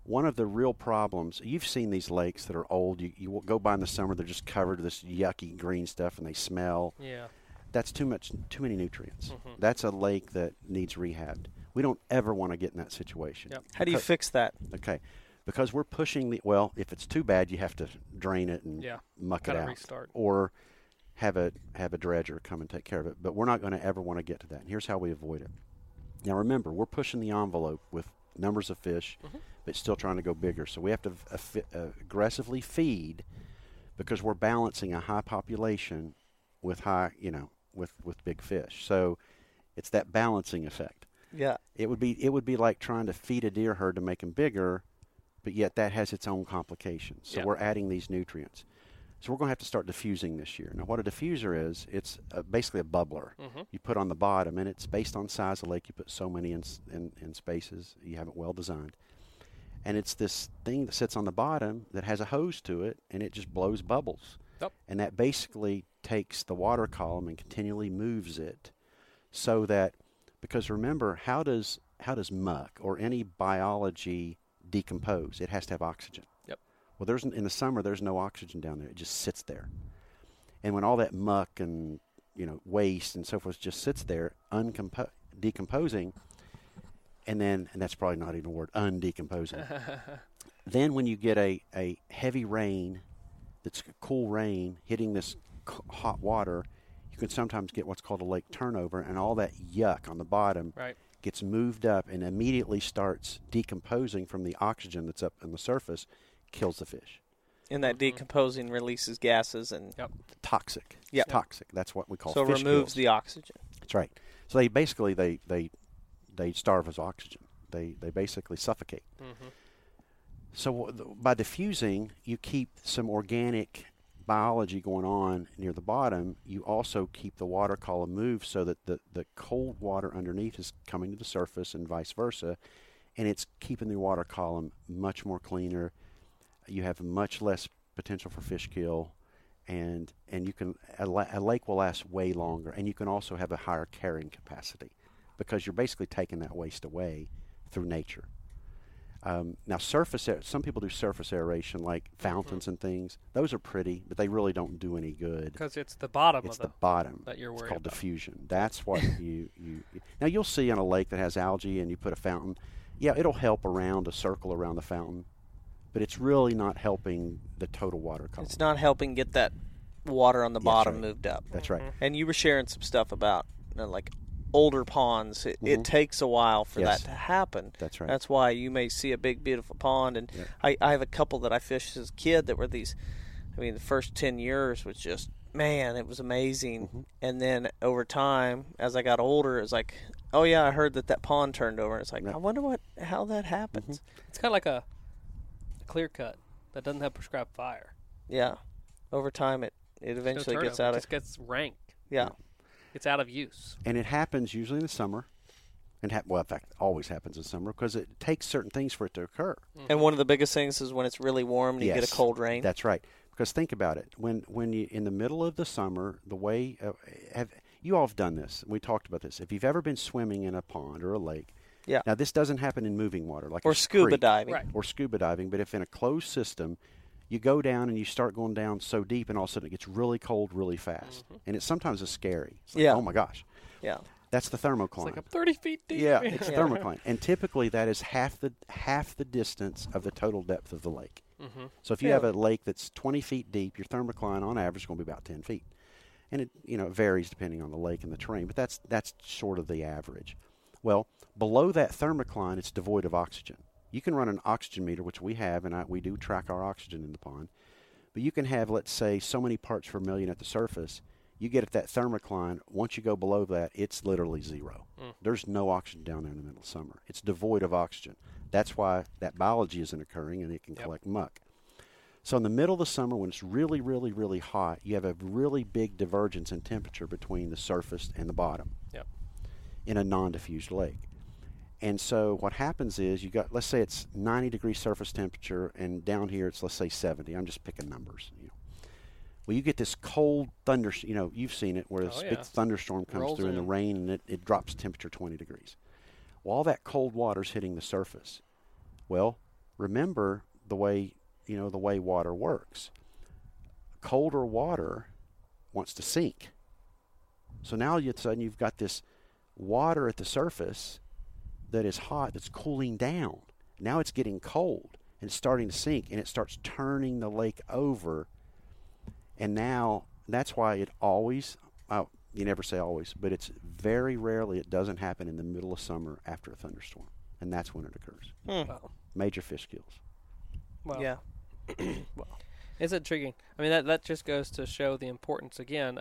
one of the real problems, you've seen these lakes that are old. You go by in the summer, they're just covered with this yucky green stuff, and they smell. Yeah. That's too many nutrients. That's a lake that needs rehabbed. We don't ever want to get in that situation. Yep. How do you fix that? Okay. Because we're pushing if it's too bad, you have to drain it and muck it out. Restart. Or have a dredger come and take care of it. But we're not going to ever want to get to that. And here's how we avoid it. Now, remember, we're pushing the envelope with numbers of fish, but still trying to go bigger. So we have to aggressively feed because we're balancing a high population with high, with big fish. So it's that balancing effect. Yeah, it would be like trying to feed a deer herd to make them bigger, but yet that has its own complications. So we're adding these nutrients. So we're going to have to start diffusing this year. Now, what a diffuser is, it's basically a bubbler you put on the bottom, and it's based on size of lake. You put so many in spaces. You have it well designed, and it's this thing that sits on the bottom that has a hose to it, and it just blows bubbles. Yep. And that basically takes the water column and continually moves it, so that. Because remember, how does muck or any biology decompose? It has to have oxygen. Yep. Well, in the summer there's no oxygen down there. It just sits there. And when all that muck and waste and so forth just sits there decomposing, and that's probably not even a word, undecomposing. Then when you get a heavy rain, that's cool rain hitting this hot water, could sometimes get what's called a lake turnover, and all that yuck on the bottom gets moved up and immediately starts decomposing from the oxygen that's up on the surface, kills the fish. And that decomposing releases gases and toxic. Yeah, toxic. That's what we call fish kills. So it removes the oxygen. That's right. So they basically they starve of oxygen. They basically suffocate. So by diffusing, you keep some organic biology going on near the bottom. You also keep the water column moved so that the cold water underneath is coming to the surface and vice versa, and it's keeping the water column much more cleaner. You have much less potential for fish kill, and you can a lake will last way longer, and you can also have a higher carrying capacity because you're basically taking that waste away through nature. Now, some people do surface aeration, like fountains and things. Those are pretty, but they really don't do any good. Because it's the bottom that you're worried about. It's called diffusion. That's what Now, you'll see on a lake that has algae and you put a fountain. Yeah, it'll help around a circle around the fountain, but it's really not helping the total water column. It's not helping get that water on the bottom moved up. That's right. And you were sharing some stuff about, like older ponds. It takes a while for that to happen. That's right. That's why you may see a big, beautiful pond. And I have a couple that I fished as a kid that were these, I mean, the first 10 years was just, man, it was amazing. Mm-hmm. And then over time, as I got older, it was like, oh, yeah, I heard that pond turned over. It's like, I wonder how that happens. Mm-hmm. It's kind of like a clear cut that doesn't have prescribed fire. Yeah. Over time, it eventually gets out of... It just gets rank. Yeah. It's out of use. And it happens usually in the summer. And well, in fact, it always happens in summer because it takes certain things for it to occur. Mm-hmm. And one of the biggest things is when it's really warm and you get a cold rain. That's right. Because think about it. When you in the middle of the summer, the way... You all have done this. We talked about this. If you've ever been swimming in a pond or a lake, now this doesn't happen in moving water, like or scuba diving, right. Or scuba diving. But if in a closed system, you go down and you start going down so deep, and all of a sudden it gets really cold really fast, and it sometimes is scary. It's like, oh my gosh, that's the thermocline. It's like I'm 30 feet deep. Yeah, it's a thermocline, and typically that is half the distance of the total depth of the lake. Mm-hmm. So if you have a lake that's 20 feet deep, your thermocline on average is going to be about 10 feet. And it varies depending on the lake and the terrain, but that's sort of the average. Well, below that thermocline, it's devoid of oxygen. You can run an oxygen meter, which we have, and we do track our oxygen in the pond. But you can have, let's say, so many parts per million at the surface. You get at that thermocline. Once you go below that, it's literally zero. Mm. There's no oxygen down there in the middle of summer. It's devoid of oxygen. That's why that biology isn't occurring, and it can collect muck. So in the middle of the summer, when it's really, really, really hot, you have a really big divergence in temperature between the surface and the bottom in a non-diffused lake. And so what happens is you got, let's say it's 90 degree surface temperature, and down here it's, let's say, 70. I'm just picking numbers. Well, you get this cold thunder, you've seen it, where this big thunderstorm comes through in the rain, and it drops temperature 20 degrees. Well, all that cold water's hitting the surface. Well, remember the way water works. Colder water wants to sink. So now all of a sudden you've got this water at the surface that is hot, that's cooling down. Now it's getting cold and it's starting to sink, and it starts turning the lake over. And now that's why it always, you never say always, but it's very rarely, it doesn't happen in the middle of summer after a thunderstorm. And that's when it occurs. Wow. Major fish kills. Well, yeah. It's intriguing. I mean, that just goes to show the importance, again,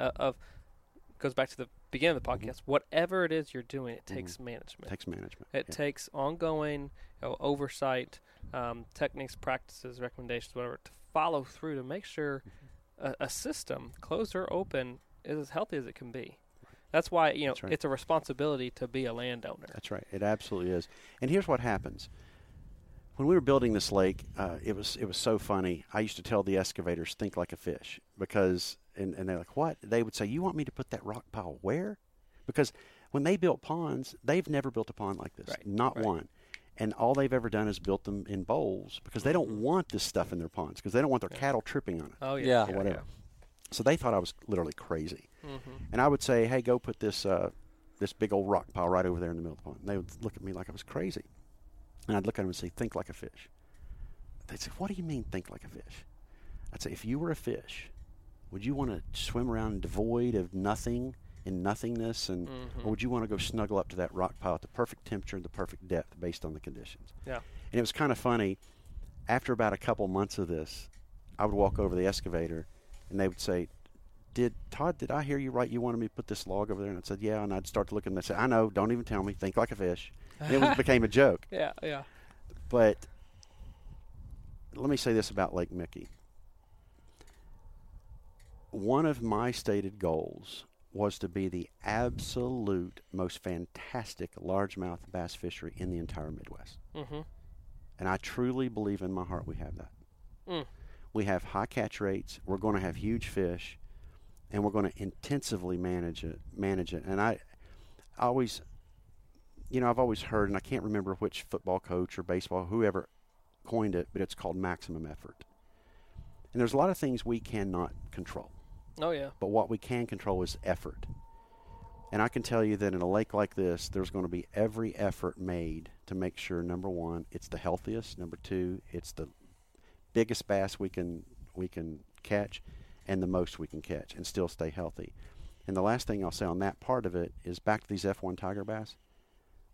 goes back to the beginning of the podcast. Mm-hmm. Whatever it is you're doing, it takes management. It takes management. It takes ongoing oversight, techniques, practices, recommendations, whatever, to follow through to make sure a system, closed or open, is as healthy as it can be. That's why, That's right. It's a responsibility to be a landowner. That's right. It absolutely is. And here's what happens. When we were building this lake, it was so funny. I used to tell the excavators, think like a fish, because and they're like, what? They would say, you want me to put that rock pile where? Because when they built ponds, they've never built a pond like this, not one. And all they've ever done is built them in bowls, because they don't want this stuff in their ponds, because they don't want their cattle tripping on it. Oh, yeah. Or whatever. Yeah. So they thought I was literally crazy. Mm-hmm. And I would say, hey, go put this big old rock pile right over there in the middle of the pond. And they would look at me like I was crazy. And I'd look at them and say, think like a fish. They'd say, what do you mean, think like a fish? I'd say, if you were a fish, would you want to swim around devoid of nothing and nothingness? And or would you want to go snuggle up to that rock pile at the perfect temperature and the perfect depth based on the conditions? Yeah. And it was kind of funny. After about a couple months of this, I would walk over the excavator, and they would say, Todd, did I hear you right? You wanted me to put this log over there? And I said, yeah. And I'd start to look at them and say, I know, don't even tell me. Think like a fish. And it became a joke. Yeah, yeah. But let me say this about Lake Mickey. One of my stated goals was to be the absolute most fantastic largemouth bass fishery in the entire Midwest. Mm-hmm. And I truly believe in my heart we have that. Mm. We have high catch rates. We're going to have huge fish. And we're going to intensively manage it. And I always, I've always heard, and I can't remember which football coach or baseball, whoever coined it, but it's called maximum effort. And there's a lot of things we cannot control. Oh, yeah. But what we can control is effort. And I can tell you that in a lake like this, there's going to be every effort made to make sure, number one, it's the healthiest. Number two, it's the biggest bass we can catch, and the most we can catch and still stay healthy. And the last thing I'll say on that part of it is back to these F1 tiger bass.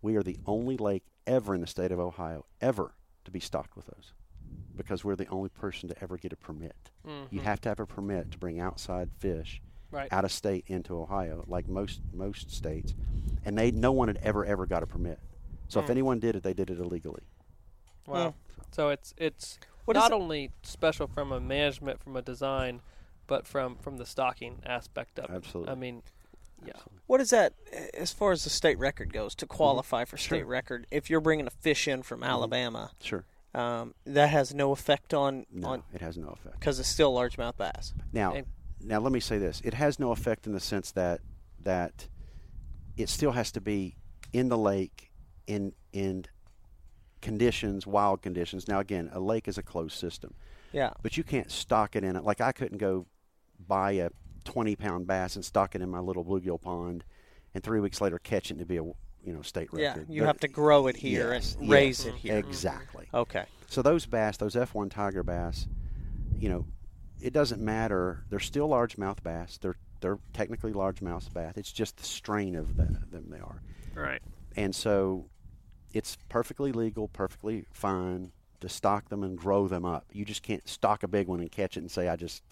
We are the only lake ever in the state of Ohio ever to be stocked with those, because we're the only person to ever get a permit. Mm-hmm. You have to have a permit to bring outside fish out of state into Ohio, like most states. And no one had ever got a permit. So if anyone did it, they did it illegally. Wow. Yeah. So it's not only special from a management, from a design, but from the stocking aspect of it. Absolutely. I mean, yeah. Absolutely. What is that, as far as the state record goes, to qualify for state record, if you're bringing a fish in from Alabama, that has no effect on... No, it has no effect. Because it's still largemouth bass. Now, let me say this. It has no effect in the sense that it still has to be in the lake in conditions, wild conditions. Now, again, a lake is a closed system. Yeah. But you can't stock it in it. Like, I couldn't go buy a 20-pound bass and stock it in my little bluegill pond and 3 weeks later catch it to be a state record. Yeah, you have to grow it here and raise it here. Exactly. Okay. So those bass, those F1 tiger bass, it doesn't matter. They're still largemouth bass. They're technically largemouth bass. It's just the strain of them they are. Right. And so it's perfectly legal, perfectly fine to stock them and grow them up. You just can't stock a big one and catch it and say, I just...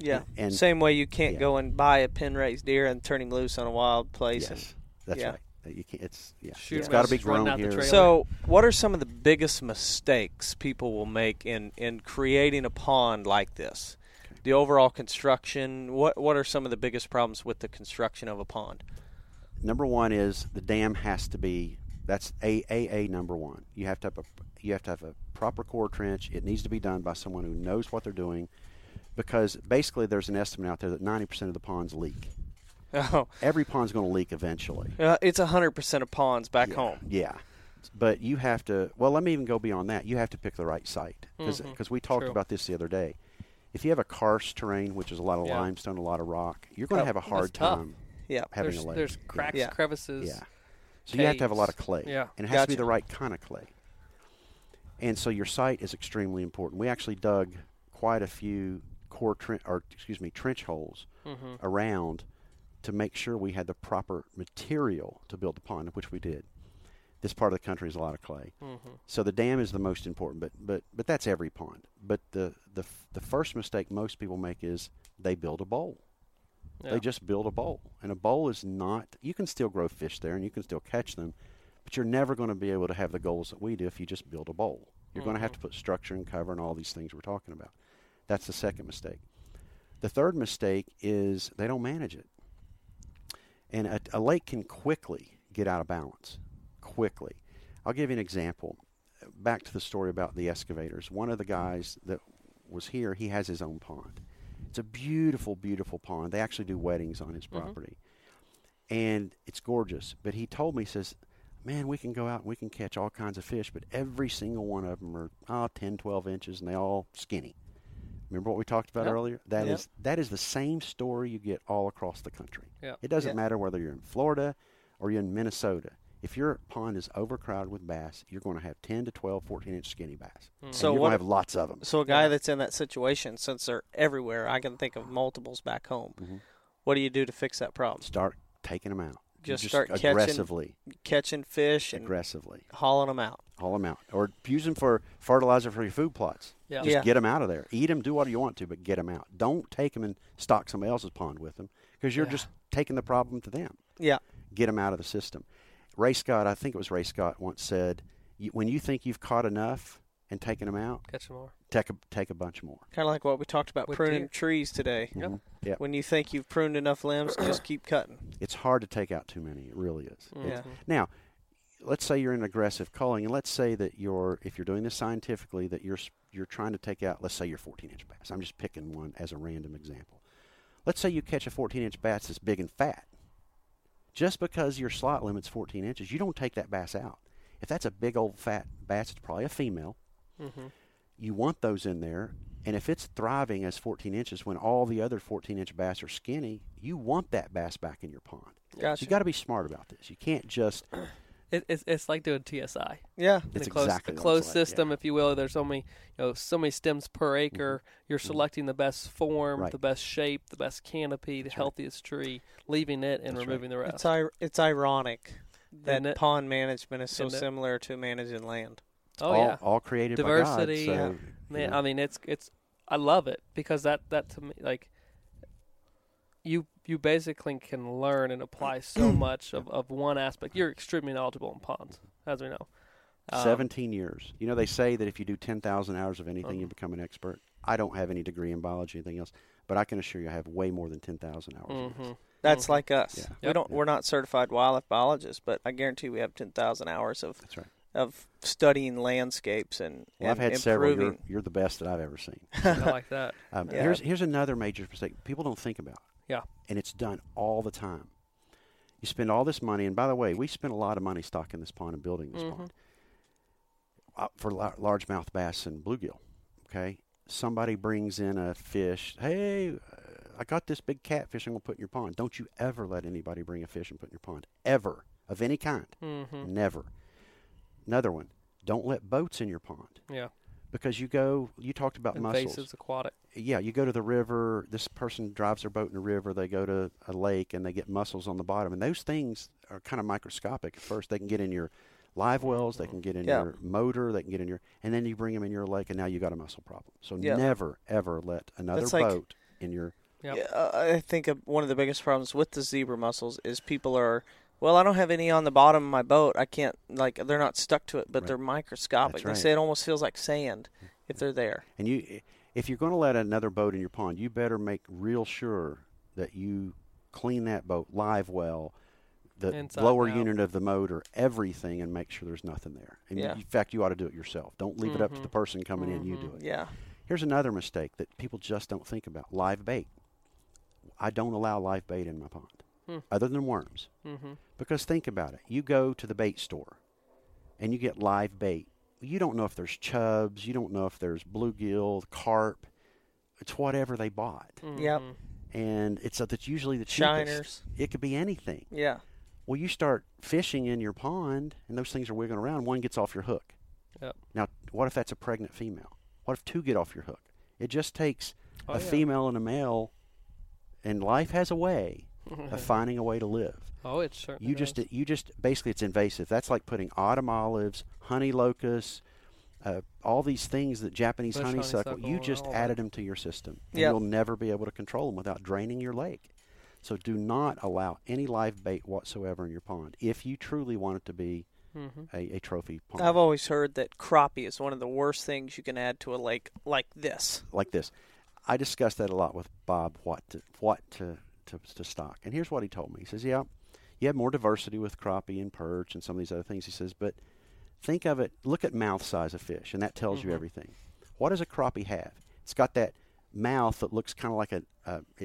Yeah. And same way you can't go and buy a pen-raised deer and turn him loose on a wild place. Yes, that's right. You can't, it's got to be grown here. So what are some of the biggest mistakes people will make in creating a pond like this? Okay. The overall construction, what are some of the biggest problems with the construction of a pond? Number one is the dam has to be, that's AAA number one. You have to have a proper core trench. It needs to be done by someone who knows what they're doing, because basically there's an estimate out there that 90% of the ponds leak. Oh. Every pond's going to leak eventually. It's 100% of ponds back home. Yeah. But you have to, well, let me even go beyond that. You have to pick the right site, because we talked about this the other day. If you have a karst terrain, which is a lot of limestone, a lot of rock, you're going to have a hard time having a lake. There's cracks, crevices. Yeah. So caves. You have to have a lot of clay. Yeah. And it has to be the right kind of clay. And so your site is extremely important. We actually dug quite a few trench holes around to make sure we had the proper material to build the pond, which we did. This part of the country is a lot of clay. Mm-hmm. So the dam is the most important, but that's every pond. But the first mistake most people make is they build a bowl. Yeah. They just build a bowl. And a bowl is not, you can still grow fish there and you can still catch them, but you're never going to be able to have the goals that we do if you just build a bowl. You're going to have to put structure and cover and all these things we're talking about. That's the second mistake. The third mistake is they don't manage it. And a lake can quickly get out of balance, quickly. I'll give you an example. Back to the story about the excavators. One of the guys that was here, he has his own pond. It's a beautiful, beautiful pond. They actually do weddings on his property. And it's gorgeous. But he told me, he says, man, we can go out and we can catch all kinds of fish, but every single one of them are 10, 12 inches, and they all skinny. Remember what we talked about earlier? That is the same story you get all across the country. Yep. It doesn't matter whether you're in Florida or you're in Minnesota. If your pond is overcrowded with bass, you're going to have 10 to 12, 14-inch skinny bass. Mm-hmm. So you're going to have lots of them. So a guy that's in that situation, since they're everywhere, I can think of multiples back home. Mm-hmm. What do you do to fix that problem? Start taking them out. Just start aggressively catching fish and aggressively hauling them out. Haul them out, or use them for fertilizer for your food plots. Yeah. Just get them out of there. Eat them, do what you want to, but get them out. Don't take them and stock somebody else's pond with them, because you're just taking the problem to them. Yeah, get them out of the system. Ray Scott, I think it was Ray Scott, once said, "When you think you've caught enough and taken them out, catch some more. Take a bunch more." Kind of like what we talked about with pruning trees today. Mm-hmm. Yep. When you think you've pruned enough limbs, just keep cutting. It's hard to take out too many. It really is. Yeah. Now, let's say you're in aggressive culling, and let's say that if you're doing this scientifically, that you're trying to take out, let's say, your 14-inch bass. I'm just picking one as a random example. Let's say you catch a 14-inch bass that's big and fat. Just because your slot limit's 14 inches, you don't take that bass out. If that's a big old fat bass, it's probably a female. Mm-hmm. You want those in there, and if it's thriving as 14 inches when all the other 14-inch bass are skinny, you want that bass back in your pond. Gotcha. So you got to be smart about this. You can't just It's like doing TSI. Yeah, it's exactly the closed system, if you will. There's only so many stems per acre. You're selecting the best form, the best shape, the best canopy, the healthiest tree, leaving it and removing the rest. It's ironic that pond management is so similar to managing land. Oh yeah, all created diversity. By God, so, man, I mean, it's I love it because that to me, like, you basically can learn and apply so much of one aspect. You're extremely knowledgeable in ponds, as we know. 17 years. You know, they say that if you do 10,000 hours of anything, you become an expert. I don't have any degree in biology or anything else, but I can assure you I have way more than 10,000 hours of this. That's like us. Yeah. Yep. We're not certified wildlife biologists, but I guarantee we have 10,000 hours of of studying landscapes and improving. Well, I've had several. You're the best that I've ever seen. I like that. Here's another major mistake people don't think about. Yeah. And it's done all the time. You spend all this money, and by the way, we spent a lot of money stocking this pond and building this pond for largemouth bass and bluegill, okay? Somebody brings in a fish. Hey, I got this big catfish I'm going to put in your pond. Don't you ever let anybody bring a fish and put in your pond, ever, of any kind. Mm-hmm. Never. Another one, don't let boats in your pond. Yeah. Because you talked about invasives, mussels. Invasives, aquatic. Yeah, you go to the river, this person drives their boat in the river, they go to a lake, and they get mussels on the bottom. And those things are kind of microscopic at first. They can get in your live wells, they can get in your motor, they can get in your, and then you bring them in your lake, and now you got a mussel problem. So never, ever let another boat in your. Yep. Yeah, I think one of the biggest problems with the zebra mussels is people are, well, I don't have any on the bottom of my boat. I can't, like, they're not stuck to it, but they're microscopic. They say it almost feels like sand if they're there. And if you're going to let another boat in your pond, you better make real sure that you clean that boat live well, the inside lower unit of the motor, everything, and make sure there's nothing there. And in fact, you ought to do it yourself. Don't leave it up to the person coming in. You do it. Yeah. Here's another mistake that people just don't think about. Live bait. I don't allow live bait in my pond. Other than worms. Mm-hmm. Because think about it. You go to the bait store and you get live bait. You don't know if there's chubs. You don't know if there's bluegill, carp. It's whatever they bought. Mm-hmm. Yep. And it's usually the cheapest. Shiners. It could be anything. Yeah. Well, you start fishing in your pond and those things are wiggling around. One gets off your hook. Yep. Now, what if that's a pregnant female? What if two get off your hook? It just takes a female and a male, and life has a way of finding a way to live. Oh, it certainly you just basically, it's invasive. That's like putting autumn olives, honey locusts, all these things that Japanese honeysuckle, you just added them to your system. And you'll never be able to control them without draining your lake. So do not allow any live bait whatsoever in your pond if you truly want it to be a trophy pond. I've always heard that crappie is one of the worst things you can add to a lake like this. I discussed that a lot with Bob, what to stock. And here's what he told me. He says, yeah, you have more diversity with crappie and perch and some of these other things. He says, but think of it, look at mouth size of fish, and that tells you everything. What does a crappie have? It's got that mouth that looks kind of like it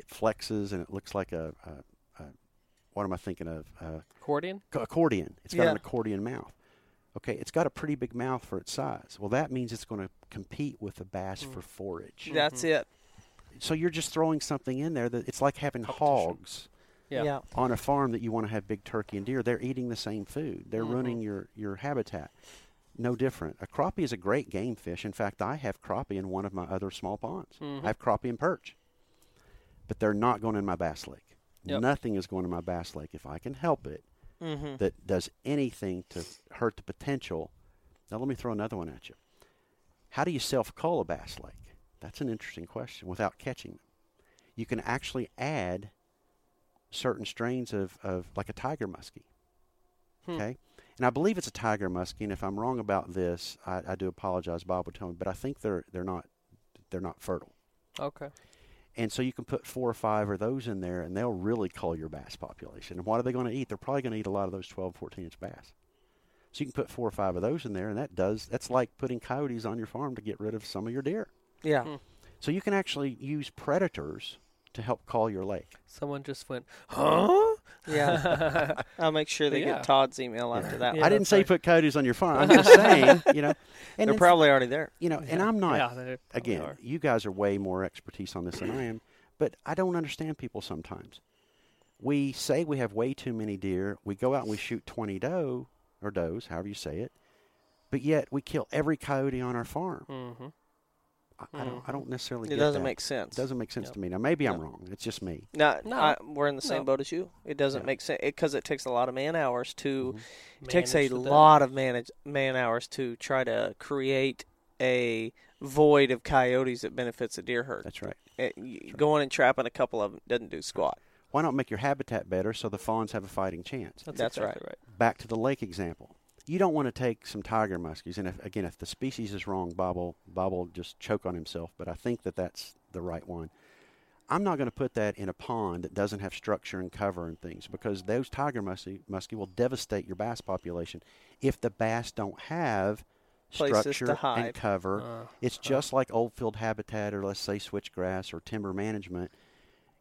flexes, and it looks like a what am I thinking of? Accordion? Accordion. It's got an accordion mouth. Okay, it's got a pretty big mouth for its size. Well, that means it's going to compete with the bass for forage. That's it. So you're just throwing something in there that it's like having hogs on a farm that you want to have big turkey and deer. They're eating the same food. They're ruining your habitat. No different. A crappie is a great game fish. In fact, I have crappie in one of my other small ponds. I have crappie and perch. But they're not going in my bass lake. Yep. Nothing is going in my bass lake if I can help it that does anything to hurt the potential. Now let me throw another one at you. How do you self-cull a bass lake? That's an interesting question. Without catching them, you can actually add certain strains of like a tiger muskie. Okay? And I believe it's a tiger muskie, and if I'm wrong about this, I do apologize, Bob would tell me, but I think they're not fertile. Okay. And so you can put 4 or 5 of those in there, and they'll really cull your bass population. And what are they going to eat? They're probably going to eat a lot of those 12, 14-inch bass. So you can put 4 or 5 of those in there, and that's like putting coyotes on your farm to get rid of some of your deer. Yeah. So you can actually use predators to help cull your lake. Someone just went, huh? Yeah. I'll make sure they get Todd's email after that. Yeah, I didn't say put coyotes on your farm. I'm just saying, And they're probably already there. And I'm not. Yeah, again, you guys are way more expertise on this than I am, but I don't understand people sometimes. We say we have way too many deer. We go out and we shoot 20 doe or does, however you say it. But yet we kill every coyote on our farm. Mm-hmm. I don't necessarily get that. It doesn't make sense. It doesn't make sense to me. Now, maybe I'm wrong. It's just me. We're in the same boat as you. It doesn't make sense because it takes a lot of man-hours to – it takes a lot of man-hours to try to create a void of coyotes that benefits a deer herd. That's right. Going and trapping a couple of them doesn't do squat. Why not make your habitat better so the fawns have a fighting chance? That's exactly right. Back to the lake example. You don't want to take some tiger muskies, and if the species is wrong, Bob will just choke on himself, but I think that's the right one. I'm not going to put that in a pond that doesn't have structure and cover and things, because those tiger muskie will devastate your bass population if the bass don't have structure and cover. It's just like old field habitat or, let's say, switchgrass or timber management.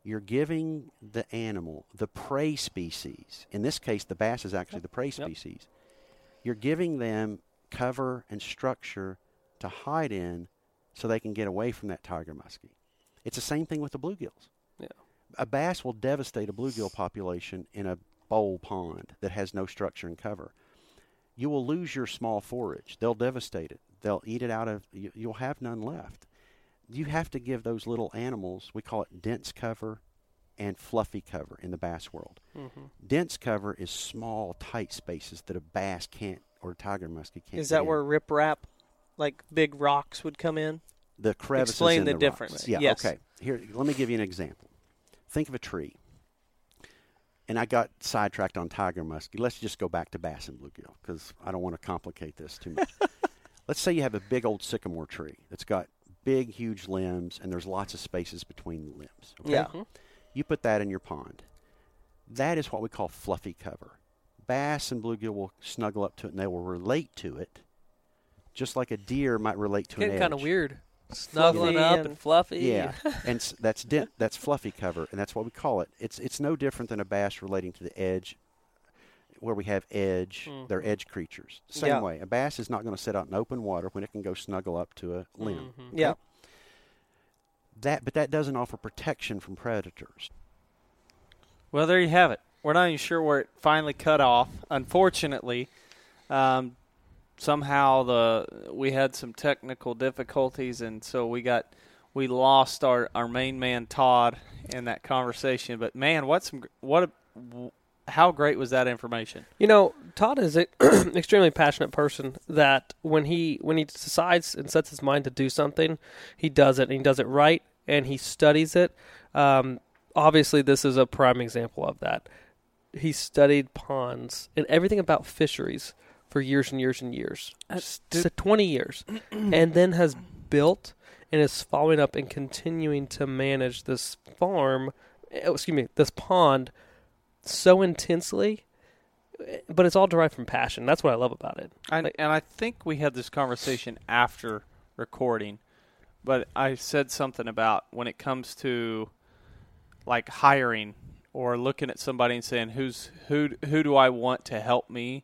You're giving the animal, the prey species, in this case the bass is actually the prey species, you're giving them cover and structure to hide in so they can get away from that tiger muskie. It's the same thing with the bluegills. Yeah. A bass will devastate a bluegill population in a bowl pond that has no structure and cover. You will lose your small forage. They'll devastate it. They'll eat it out of, you'll have none left. You have to give those little animals, we call it dense cover and fluffy cover in the bass world. Mm-hmm. Dense cover is small, tight spaces that a bass can't or a tiger muskie can't. Is that where riprap, like big rocks, would come in? The crevices in the rocks. Explain the difference. Yeah, yes. Okay. Here, let me give you an example. Think of a tree. And I got sidetracked on tiger muskie. Let's just go back to bass and bluegill because I don't want to complicate this too much. Let's say you have a big old sycamore tree that's got big, huge limbs, and there's lots of spaces between the limbs. Okay? Yeah. Mm-hmm. You put that in your pond. That is what we call fluffy cover. Bass and bluegill will snuggle up to it, and they will relate to it, just like a deer might relate to an edge. It's getting kind of weird. Snuggling up and fluffy. Yeah, and that's fluffy cover, and that's what we call it. It's no different than a bass relating to the edge, where we have edge. Mm. They're edge creatures. Same way. A bass is not going to sit out in open water when it can go snuggle up to a limb. Mm-hmm. Okay? Yeah. But that doesn't offer protection from predators. Well, there you have it. We're not even sure where it finally cut off. Unfortunately, somehow we had some technical difficulties, and so we lost our main man Todd in that conversation. But man, how great was that information? You know, Todd is an extremely passionate person that when he decides and sets his mind to do something, he does it, and he does it right, and he studies it. Obviously, this is a prime example of that. He studied ponds and everything about fisheries for years and years and years, 20 years, and then has built and is following up and continuing to manage this pond so intensely, but it's all derived from passion. That's what I love about it. And I think we had this conversation after recording, but I said something about when it comes to like hiring or looking at somebody and saying, who do I want to help me?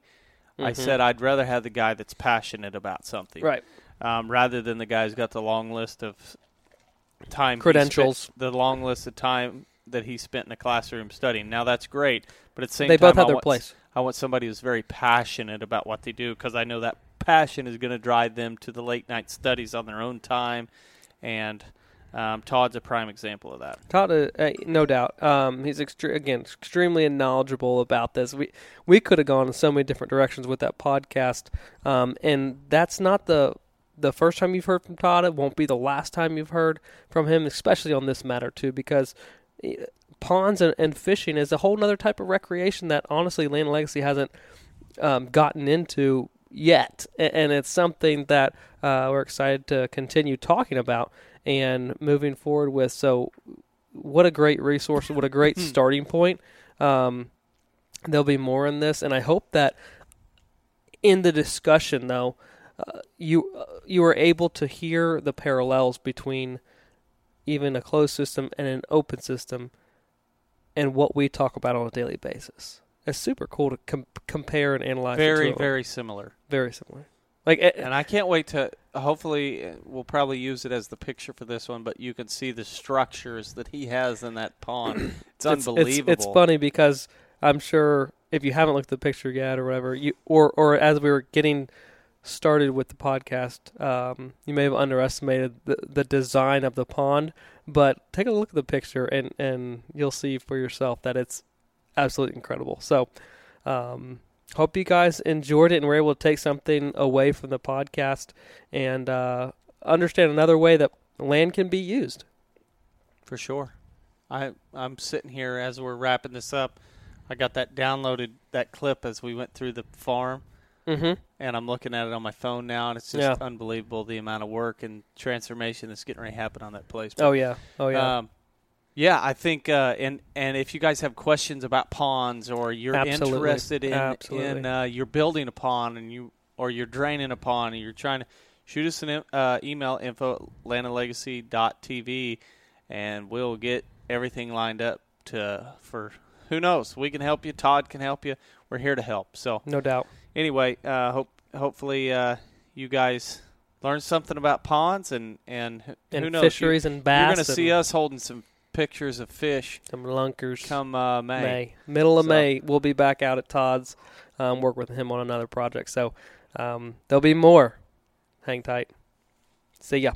Mm-hmm. I said I'd rather have the guy that's passionate about something, right? Rather than the guy who's got the long list of time credentials, the long list of time that he spent in a classroom studying. Now that's great, but at the same time, I want somebody who's very passionate about what they do, because I know that passion is going to drive them to the late night studies on their own time, and Todd's a prime example of that. Todd, no doubt. He's extremely knowledgeable about this. We could have gone in so many different directions with that podcast, and that's not the first time you've heard from Todd. It won't be the last time you've heard from him, especially on this matter too, because ponds and fishing is a whole other type of recreation that honestly Land Legacy hasn't gotten into yet, and it's something that we're excited to continue talking about and moving forward with. So what a great resource, what a great starting point. There'll be more in this, and I hope that in the discussion though, you are able to hear the parallels between even a closed system and an open system, and what we talk about on a daily basis. It's super cool to compare and analyze. Very, very similar. Very similar. Like, and I can't wait to, hopefully, we'll probably use it as the picture for this one, but you can see the structures that he has in that pond. It's unbelievable. It's funny because I'm sure if you haven't looked at the picture yet or whatever, or as we were getting started with the podcast, you may have underestimated the design of the pond, but take a look at the picture and you'll see for yourself that it's absolutely incredible. So, hope you guys enjoyed it and were able to take something away from the podcast and understand another way that land can be used. For sure. I'm sitting here as we're wrapping this up. I got that downloaded, that clip as we went through the farm, mm-hmm. and I'm looking at it on my phone now, and it's just unbelievable the amount of work and transformation that's getting ready to happen on that place. But, oh, yeah. Yeah, I think, and if you guys have questions about ponds or you're interested in you're building a pond and you're draining a pond and you're trying to shoot us an email, info@atlantalegacy.tv, and we'll get everything lined up for who knows. We can help you. Todd can help you. We're here to help. So no doubt. Anyway, hopefully you guys learned something about ponds and who knows, fisheries and bass. You're going to see us holding some pictures of fish, some lunkers come May. We'll be back out at Todd's, work with him on another project, so there'll be more. Hang tight. See ya.